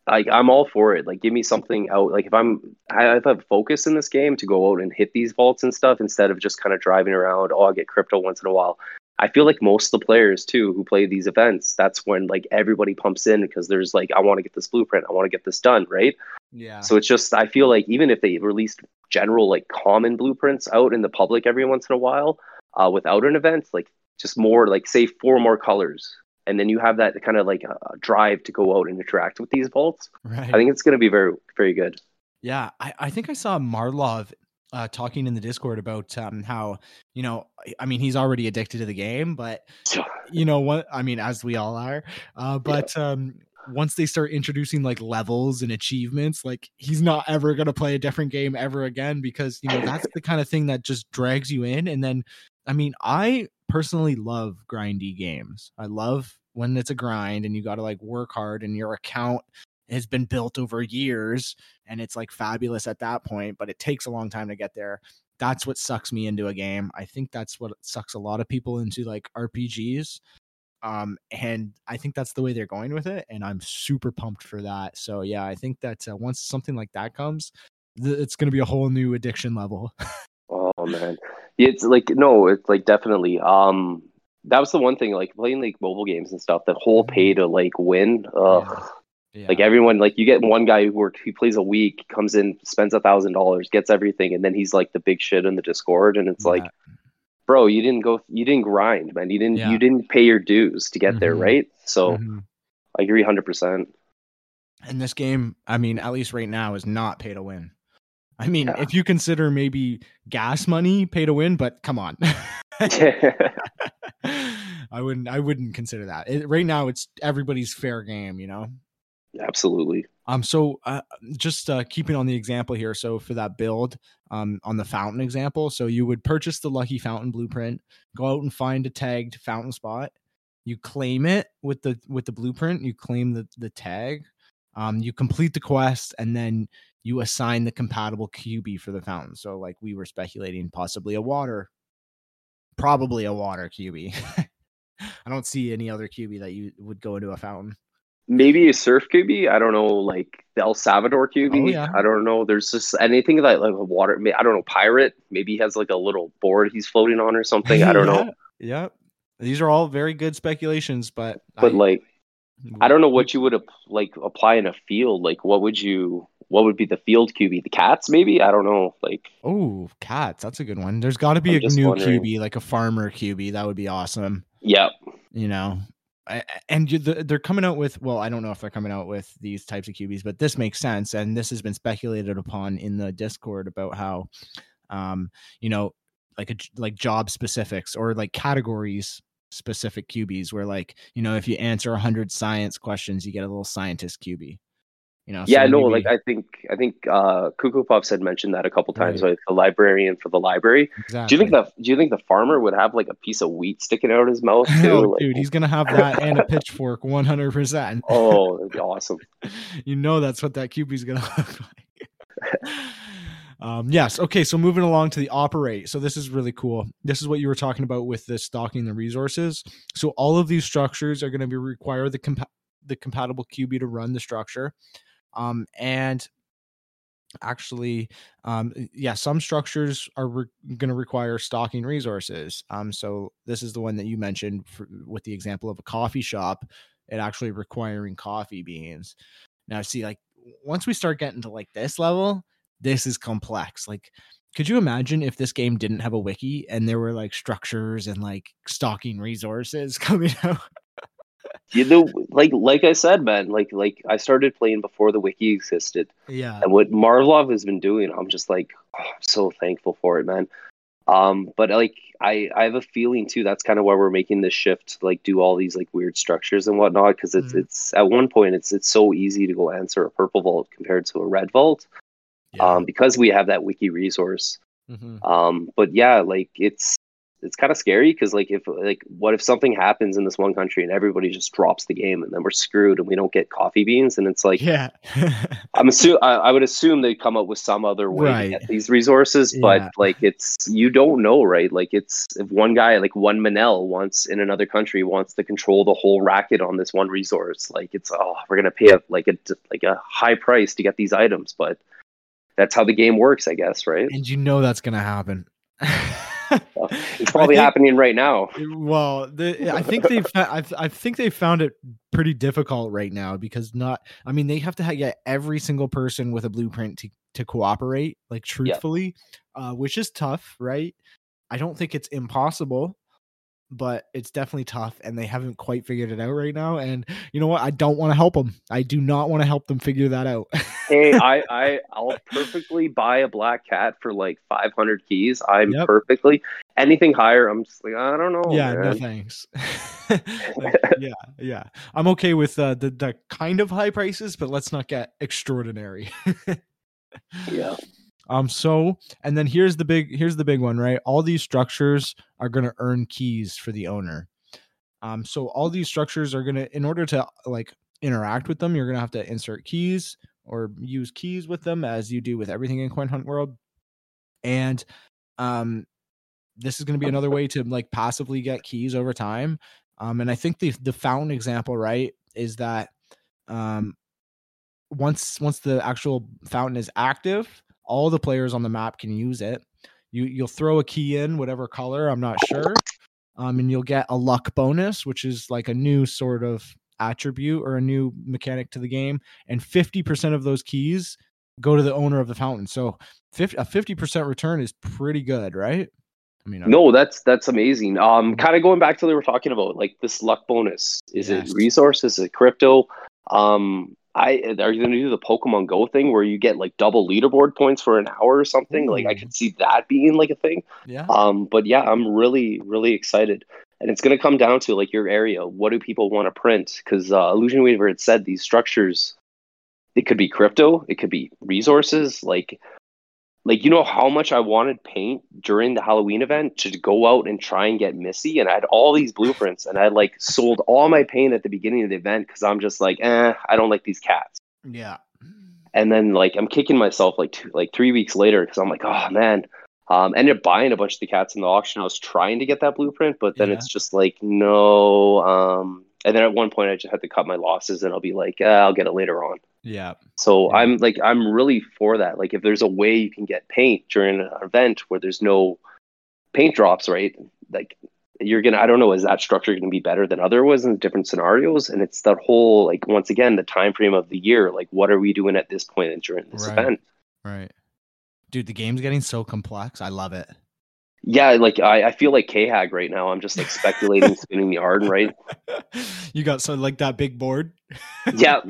Like I'm all for it. Like give me something out. Like if I'm, I have a focus in this game to go out and hit these vaults and stuff instead of just kind of driving around. Oh, I'll get crypto once in a while. I feel like most of the players too who play these events, that's when like everybody pumps in because there's like, I want to get this blueprint. I want to get this done, right? Yeah. So it's just, I feel like even if they released general, like, common blueprints out in the public every once in a while, uh, without an event, like, just more, like, say, four more colors, and then you have that kind of, like, uh, drive to go out and interact with these vaults. Right. I think it's going to be very, very good. Yeah. I, I think I saw Marlov uh, talking in the Discord about um, how, you know, I mean, he's already addicted to the game, but, you know, what I mean, as we all are, uh, but... Yeah. Um, once they start introducing like levels and achievements, like he's not ever going to play a different game ever again, because, you know, that's the kind of thing that just drags you in. And then, I mean, I personally love grindy games. I love when it's a grind and you got to like work hard and your account has been built over years and it's like fabulous at that point, but it takes a long time to get there. That's what sucks me into a game. I think that's what sucks a lot of people into like R P Gs. Um, and I think that's the way they're going with it. And I'm super pumped for that. So yeah, I think that uh, once something like that comes, th- it's going to be a whole new addiction level. Oh man. It's like, no, it's like definitely, um, that was the one thing, like playing like mobile games and stuff, that whole pay to like win. Ugh. Yeah. Yeah. Like everyone, like you get one guy who worked, he plays a week, comes in, spends a thousand dollars, gets everything. And then he's like the big shit in the Discord. And it's yeah. like, bro, you didn't go, you didn't grind, man. You didn't, yeah. you didn't pay your dues to get mm-hmm. there, right? So, mm-hmm. I agree, hundred percent. And this game, I mean, at least right now, is not pay to win. I mean, yeah. if you consider maybe gas money pay to win, but come on, I wouldn't, I wouldn't consider that. It, right now, it's everybody's fair game, you know. Absolutely. Um. So, uh, just uh, keeping on the example here. So for that build, um, on the fountain example, so you would purchase the lucky fountain blueprint, go out and find a tagged fountain spot. You claim it with the with the blueprint. You claim the the tag. Um. You complete the quest, and then you assign the compatible Q B for the fountain. So like we were speculating, possibly a water, probably a water Q B. I don't see any other Q B that you would go into a fountain. Maybe a surf Q B. I don't know, like the El Salvador Q B. Oh, yeah. I don't know. There's just anything that like a water. I don't know, pirate. Maybe he has like a little board he's floating on or something. I don't yeah. know. Yeah, these are all very good speculations, but but I, like I don't know what you would like apply in a field. Like what would you? What would be the field Q B? The cats, maybe? I don't know. Like oh, cats. That's a good one. There's got to be I'm a new wondering. Q B, like a farmer Q B. That would be awesome. Yep. You know. And they're coming out with, well, I don't know if they're coming out with these types of Q Bs, but this makes sense. And this has been speculated upon in the Discord about how, um, you know, like, a, like job specifics or like categories specific Q Bs where like, you know, if you answer a hundred science questions, you get a little scientist Q B, you know? Yeah, so no, maybe... like I think, I think, uh, Cuckoo Puffs had mentioned that a couple times, right. Like the librarian for the library. Exactly. Do you think the, do you think the farmer would have like a piece of wheat sticking out of his mouth? Too? No, like... Dude, he's going to have that and a pitchfork one hundred percent. Oh, that'd be awesome. You know, that's what that Q B's going to look like. Um, yes. Okay. So moving along to the operate. So this is really cool. This is what you were talking about with the stocking the resources. So all of these structures are going to be require the compa- the compatible Q B to run the structure. Um, and actually, um, yeah, some structures are re- going to require stocking resources. Um, so this is the one that you mentioned for, with the example of a coffee shop, it actually requiring coffee beans. Now see, like once we start getting to like this level, this is complex. Like, could you imagine if this game didn't have a wiki and there were like structures and like stocking resources coming out? You know, like like I said, man, like like I started playing before the wiki existed. Yeah. And what Marlov has been doing, I'm just like, oh, I'm so thankful for it, man. Um, but like I, I have a feeling too. That's kind of why we're making this shift, to, like do all these like weird structures and whatnot, because it's mm-hmm. it's at one point it's it's so easy to go answer a purple vault compared to a red vault, yeah. um, because we have that wiki resource. Mm-hmm. Um, but yeah, like it's. It's kind of scary because, like, if like, what if something happens in this one country and everybody just drops the game and then we're screwed and we don't get coffee beans? And it's like, yeah, I'm assume I, I would assume they'd come up with some other way right. to get these resources, but yeah. like, it's you don't know, right? Like, it's if one guy, like one Manel, wants in another country wants to control the whole racket on this one resource, like, it's oh, we're gonna pay a, like a like a high price to get these items, but that's how the game works, I guess, right? And you know that's gonna happen. It's probably think, happening right now. Well, the, I think they I, I think they found it pretty difficult right now because not. I mean, they have to get every single person with a blueprint to to cooperate, like truthfully, yeah. uh, which is tough, right? I don't think it's impossible, but it's definitely tough, and they haven't quite figured it out right now. And you know what? I don't want to help them. I do not want to help them figure that out. Hey, I, I, I'll perfectly buy a black cat for like five hundred keys. I'm yep. perfectly anything higher. I'm just like, I don't know. Yeah, man. No thanks. Like, yeah. Yeah. I'm okay with uh, the, the kind of high prices, but let's not get extraordinary. Yeah. Um, so, and then here's the big, here's the big one, right? All these structures are going to earn keys for the owner. Um, so all these structures are going to, in order to like interact with them, you're going to have to insert keys or use keys with them as you do with everything in Coin Hunt World. And, um, this is going to be another way to like passively get keys over time. Um, and I think the, the found example, right, is that, um, once, once the actual fountain is active, all the players on the map can use it. You, you'll throw a key in, whatever color, I'm not sure. Um, and you'll get a luck bonus, which is like a new sort of attribute or a new mechanic to the game. And fifty percent of those keys go to the owner of the fountain. So fifty a fifty percent return is pretty good, right? I mean, I'm... no, that's that's amazing. Um, kind of going back to what we were talking about, like this luck bonus. Is yes. it resource? Is it crypto? Um I are you going to do the Pokemon Go thing where you get like double leaderboard points for an hour or something? Like I could see that being like a thing. Yeah. Um. But yeah, I'm really, really excited, and it's going to come down to like your area. What do people want to print? Because uh, Illusion Weaver had said these structures, it could be crypto, it could be resources. Like, like you know how much I wanted paint during the Halloween event to go out and try and get Missy, and I had all these blueprints, and I like sold all my paint at the beginning of the event because I'm just like, eh, I don't like these cats. Yeah. And then like I'm kicking myself like two, like three weeks later because I'm like, oh man, um, ended up buying a bunch of the cats in the auction. I was trying to get that blueprint, but then yeah. it's just like no. Um, and then at one point I just had to cut my losses, and I'll be like, eh, I'll get it later on. Yeah. So yeah. I'm like, I'm really for that. Like, if there's a way you can get paint during an event where there's no paint drops, right? Like, you're gonna, I don't know, is that structure gonna be better than other was in different scenarios? And it's that whole like, once again, the time frame of the year. Like, what are we doing at this point during this right. event? Right. Dude, the game's getting so complex. I love it. Yeah, like I, I feel like K-Hag right now. I'm just like speculating, spinning the yarn, right? You got so like that big board. Yeah,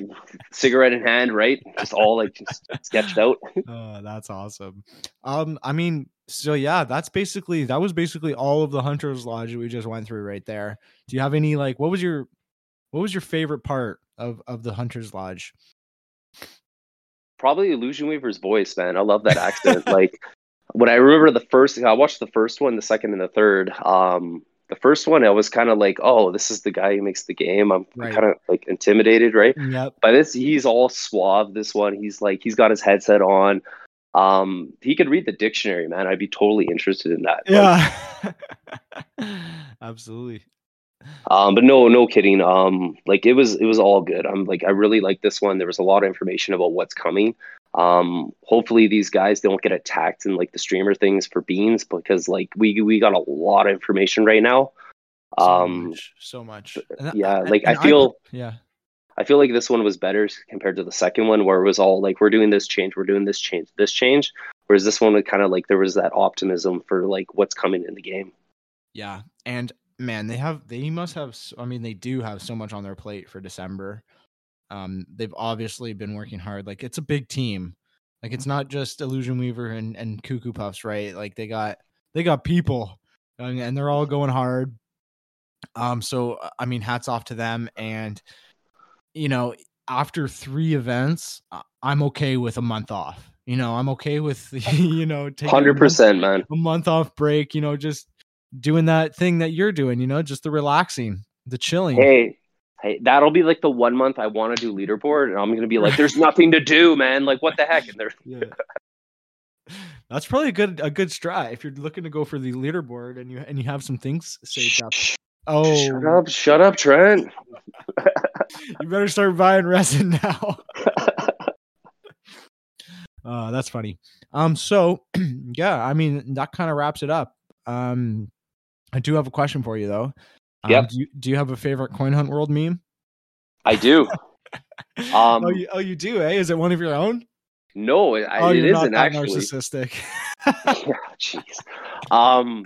cigarette in hand, right? Just all like just sketched out. Oh, that's awesome. Um, I mean, so yeah, that's basically that was basically all of the Hunter's Lodge that we just went through right there. Do you have any like what was your what was your favorite part of of the Hunter's Lodge? Probably Illusion Weaver's voice, man. I love that accent. Like. When I remember the first, I watched the first one, the second, and the third. Um, the first one, I was kind of like, "Oh, this is the guy who makes the game." I'm right. kind of like intimidated, right? Yep. But it's he's all suave. This one, he's like, he's got his headset on. Um, he could read the dictionary, man. I'd be totally interested in that. Yeah, like, absolutely. Um, but no, no kidding. Um, like it was, it was all good. I'm like, I really like this one. There was a lot of information about what's coming. Um, hopefully these guys don't get attacked in like the streamer things for beans because like we we got a lot of information right now. Um, so much, so much. Yeah, like I feel I, yeah, I feel like this one was better compared to the second one where it was all like we're doing this change, we're doing this change, this change. Whereas this one was kind of like there was that optimism for like what's coming in the game. Yeah, and man, they have they must have. I mean, they do have so much on their plate for December. Um, they've obviously been working hard. Like it's a big team. Like it's not just Illusion Weaver and, and Cuckoo Puffs, right? Like they got, they got people and, and they're all going hard. Um, so, I mean, hats off to them. And, you know, after three events, I'm okay with a month off, you know, I'm okay with, you know, taking one hundred percent a month, man. A month off break, you know, just doing that thing that you're doing, you know, just the relaxing, the chilling. Hey. Hey, that'll be like the one month I want to do leaderboard, and I'm going to be like, "There's nothing to do, man. Like, what the heck?" And there, yeah. That's probably a good a good strat if you're looking to go for the leaderboard and you and you have some things saved up. Oh, shut up, shut up, Trent. You better start buying resin now. uh, that's funny. Um, so yeah, I mean that kind of wraps it up. Um, I do have a question for you, though. Um, yep. Do you, do you have a favorite Coin Hunt World meme? I do. um, oh, you, oh, you do, eh? Is it one of your own? No, it, oh, it isn't, actually. Narcissistic. Yeah, jeez. Um,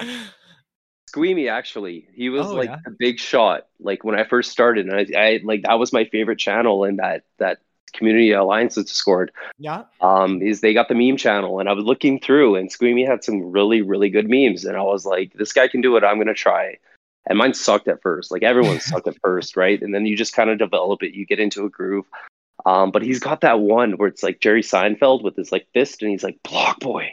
Squeamy, actually, he was oh, like yeah. a big shot. Like when I first started, and I, I like that was my favorite channel, and that that community alliance that Discord. Yeah. Um, is they got the meme channel, and I was looking through, and Squeamy had some really, really good memes, and I was like, this guy can do it. I'm gonna try. And mine sucked at first. Like everyone sucked at first, right? And then you just kind of develop it. You get into a groove. Um, but he's got that one where it's like Jerry Seinfeld with his like fist, and he's like Blockboy.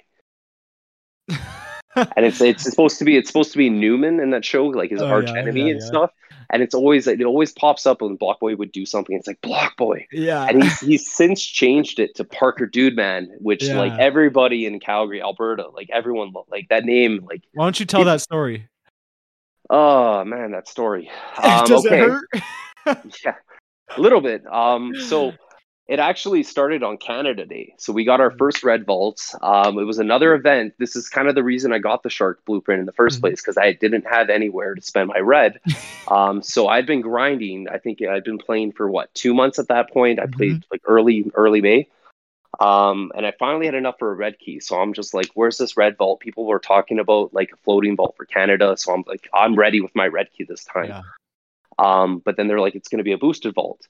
And it's it's supposed to be it's supposed to be Newman in that show, like his oh, arch yeah, enemy yeah, and yeah. stuff. And it's always it always pops up when Blockboy would do something. It's like Blockboy. Yeah. And he's he's since changed it to Parker Dude Man, which yeah. like everybody in Calgary, Alberta, like everyone like that name. Like, why don't you tell it, that story? Oh man, that story. Um, Does okay. it hurt? Yeah. A little bit. Um, so it actually started on Canada Day. So we got our first Red Vaults. Um, it was another event. This is kind of the reason I got the Shark Blueprint in the first mm-hmm. place, because I didn't have anywhere to spend my red. Um, so I'd been grinding. I think I'd been playing for, what, two months at that point? I mm-hmm. played like early, early May. Um, and I finally had enough for a red key. So I'm just like, where's this Red Vault? People were talking about like a floating vault for Canada. So I'm like, I'm ready with my red key this time. Yeah. Um, but then they're like, it's going to be a boosted vault.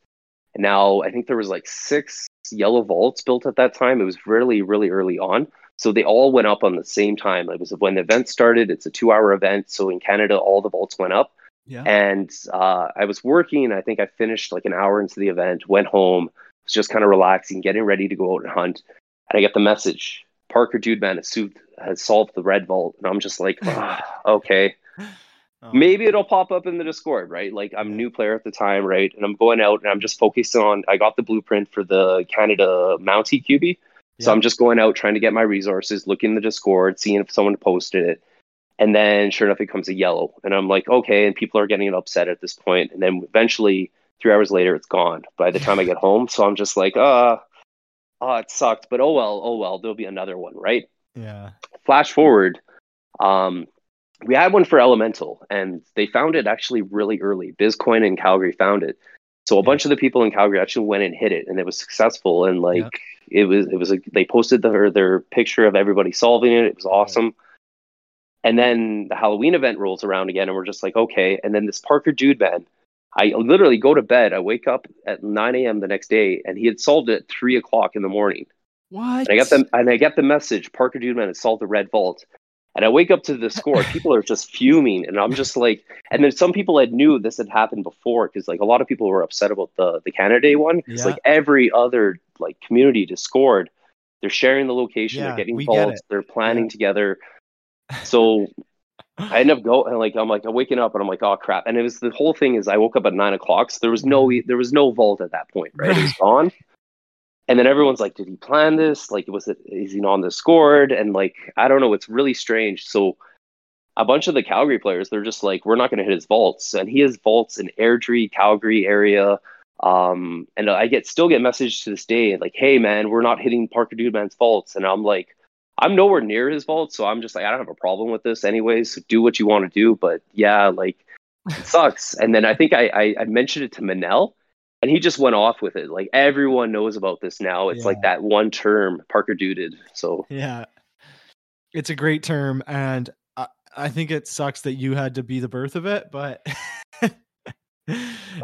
And now I think there was like six yellow vaults built at that time. It was really, really early on. So they all went up on the same time. It was when the event started. It's a two hour event. So in Canada, all the vaults went up. Yeah. And uh, I was working. I think I finished like an hour into the event, went home, was just kind of relaxing, getting ready to go out and hunt. And I get the message, Parker Dude Man has, soothed, has solved the red vault. And I'm just like, ah, okay. Oh. Maybe it'll pop up in the Discord, right? Like, I'm a new player at the time, right? And I'm going out, and I'm just focusing on... I got the blueprint for the Canada Mountie Q B. Yeah. So I'm just going out, trying to get my resources, looking in the Discord, seeing if someone posted it. And then, sure enough, it comes a yellow. And I'm like, okay, and people are getting upset at this point. And then, eventually, three hours later, it's gone by the time I get home. So I'm just like, uh, oh, it sucked. But oh well, oh well, there'll be another one, right? Yeah. Flash forward... um. We had one for Elemental, and they found it actually really early. Bizcoin in Calgary found it. So a bunch yeah. of the people in Calgary actually went and hit it, and it was successful. And like yeah. it was, it was like they posted their their picture of everybody solving it. It was awesome. Right. And then the Halloween event rolls around again, and we're just like, okay. And then this Parker Dude Man, I literally go to bed. I wake up at nine a.m. the next day, and he had solved it at three o'clock in the morning. What? And I got the and I got the message. Parker Dude Man has solved the Red Vault. And I wake up to the score. People are just fuming, and I'm just like, and then some people had knew this had happened before, because like a lot of people were upset about the the Canada Day one. Because yeah. like every other like community Discord, they're sharing the location, yeah, they're getting involved, get they're planning yeah. together. So I end up going, and like I'm like I'm waking up, and I'm like, oh crap! And it was the whole thing is I woke up at nine o'clock, so there was no there was no vault at that point, right? Right. It was gone. And then everyone's like, did he plan this? Like, was it, is he not on the Discord? And like, I don't know. It's really strange. So a bunch of the Calgary players, they're just like, we're not going to hit his vaults. And he has vaults in Airdrie, Calgary area. Um, and I get still get messages to this day like, hey man, we're not hitting Parker Dude Man's vaults. And I'm like, I'm nowhere near his vaults. So I'm just like, I don't have a problem with this anyways. So do what you want to do. But yeah, like it sucks. And then I think I, I, I mentioned it to Manel. And he just went off with it. Like everyone knows about this now. It's yeah. like that one term, Parker Duded. So yeah, it's a great term, and I, I think it sucks that you had to be the birth of it. But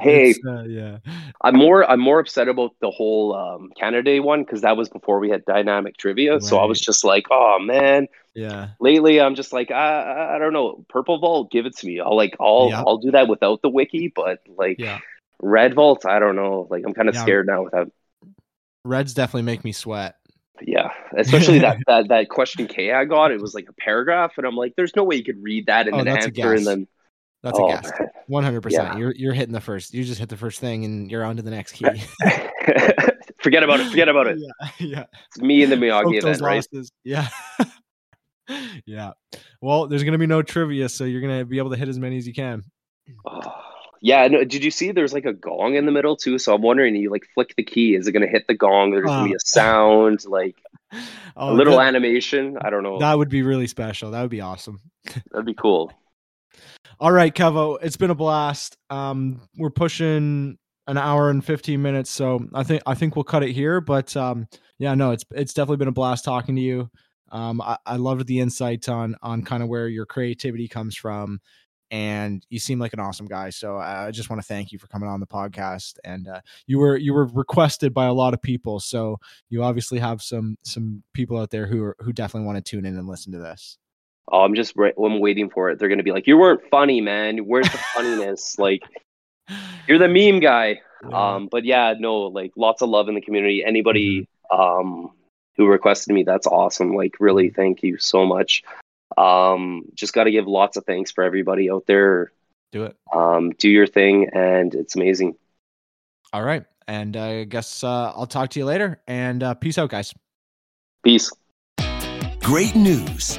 hey, uh, yeah, I'm more I'm more upset about the whole um, Canada Day one, because that was before we had dynamic trivia. Right. So I was just like, oh man, yeah. Lately, I'm just like, I, I don't know, Purple Vault, give it to me. I'll like I'll yeah. I'll do that without the wiki, but like. Yeah. Red vaults, I don't know. Like I'm kind of yeah. scared now without. Reds definitely make me sweat. Yeah, especially that that that question K I got. It was like a paragraph, and I'm like, "There's no way you could read that and oh, then answer." And then that's oh, a guess. One hundred percent. You're you're hitting the first. You just hit the first thing, and you're on to the next key. Forget about it. Forget about it. Yeah, yeah. It's me and the Miyagi event, right? Yeah. Yeah. Well, there's gonna be no trivia, so you're gonna be able to hit as many as you can. Oh. Yeah, no, did you see there's like a gong in the middle too? So I'm wondering, you like flick the key, is it going to hit the gong? There's going to be a sound, like Oh, a little that, animation. I don't know. That would be really special. That would be awesome. That'd be cool. All right, Kevo, it's been a blast. Um, we're pushing an hour and fifteen minutes, so I think I think we'll cut it here. But um, yeah, no, it's it's definitely been a blast talking to you. Um, I, I loved the insights on on kind of where your creativity comes from, and you seem like an awesome guy. So I just want to thank you for coming on the podcast. And uh, you were you were requested by a lot of people, so you obviously have some some people out there who are, who definitely want to tune in and listen to this. Oh, I'm just I'm waiting for it. They're going to be like, you weren't funny, man. Where's the funniness? Like, you're the meme guy. Yeah. Um, but yeah, no, like lots of love in the community. Anybody mm-hmm. um, who requested me, that's awesome. Like, really, thank you so much. Um, just got to give lots of thanks for everybody out there. Do it. Um, do your thing. And it's amazing. All right. And I guess uh, I'll talk to you later. And uh, peace out, guys. Peace. Great news.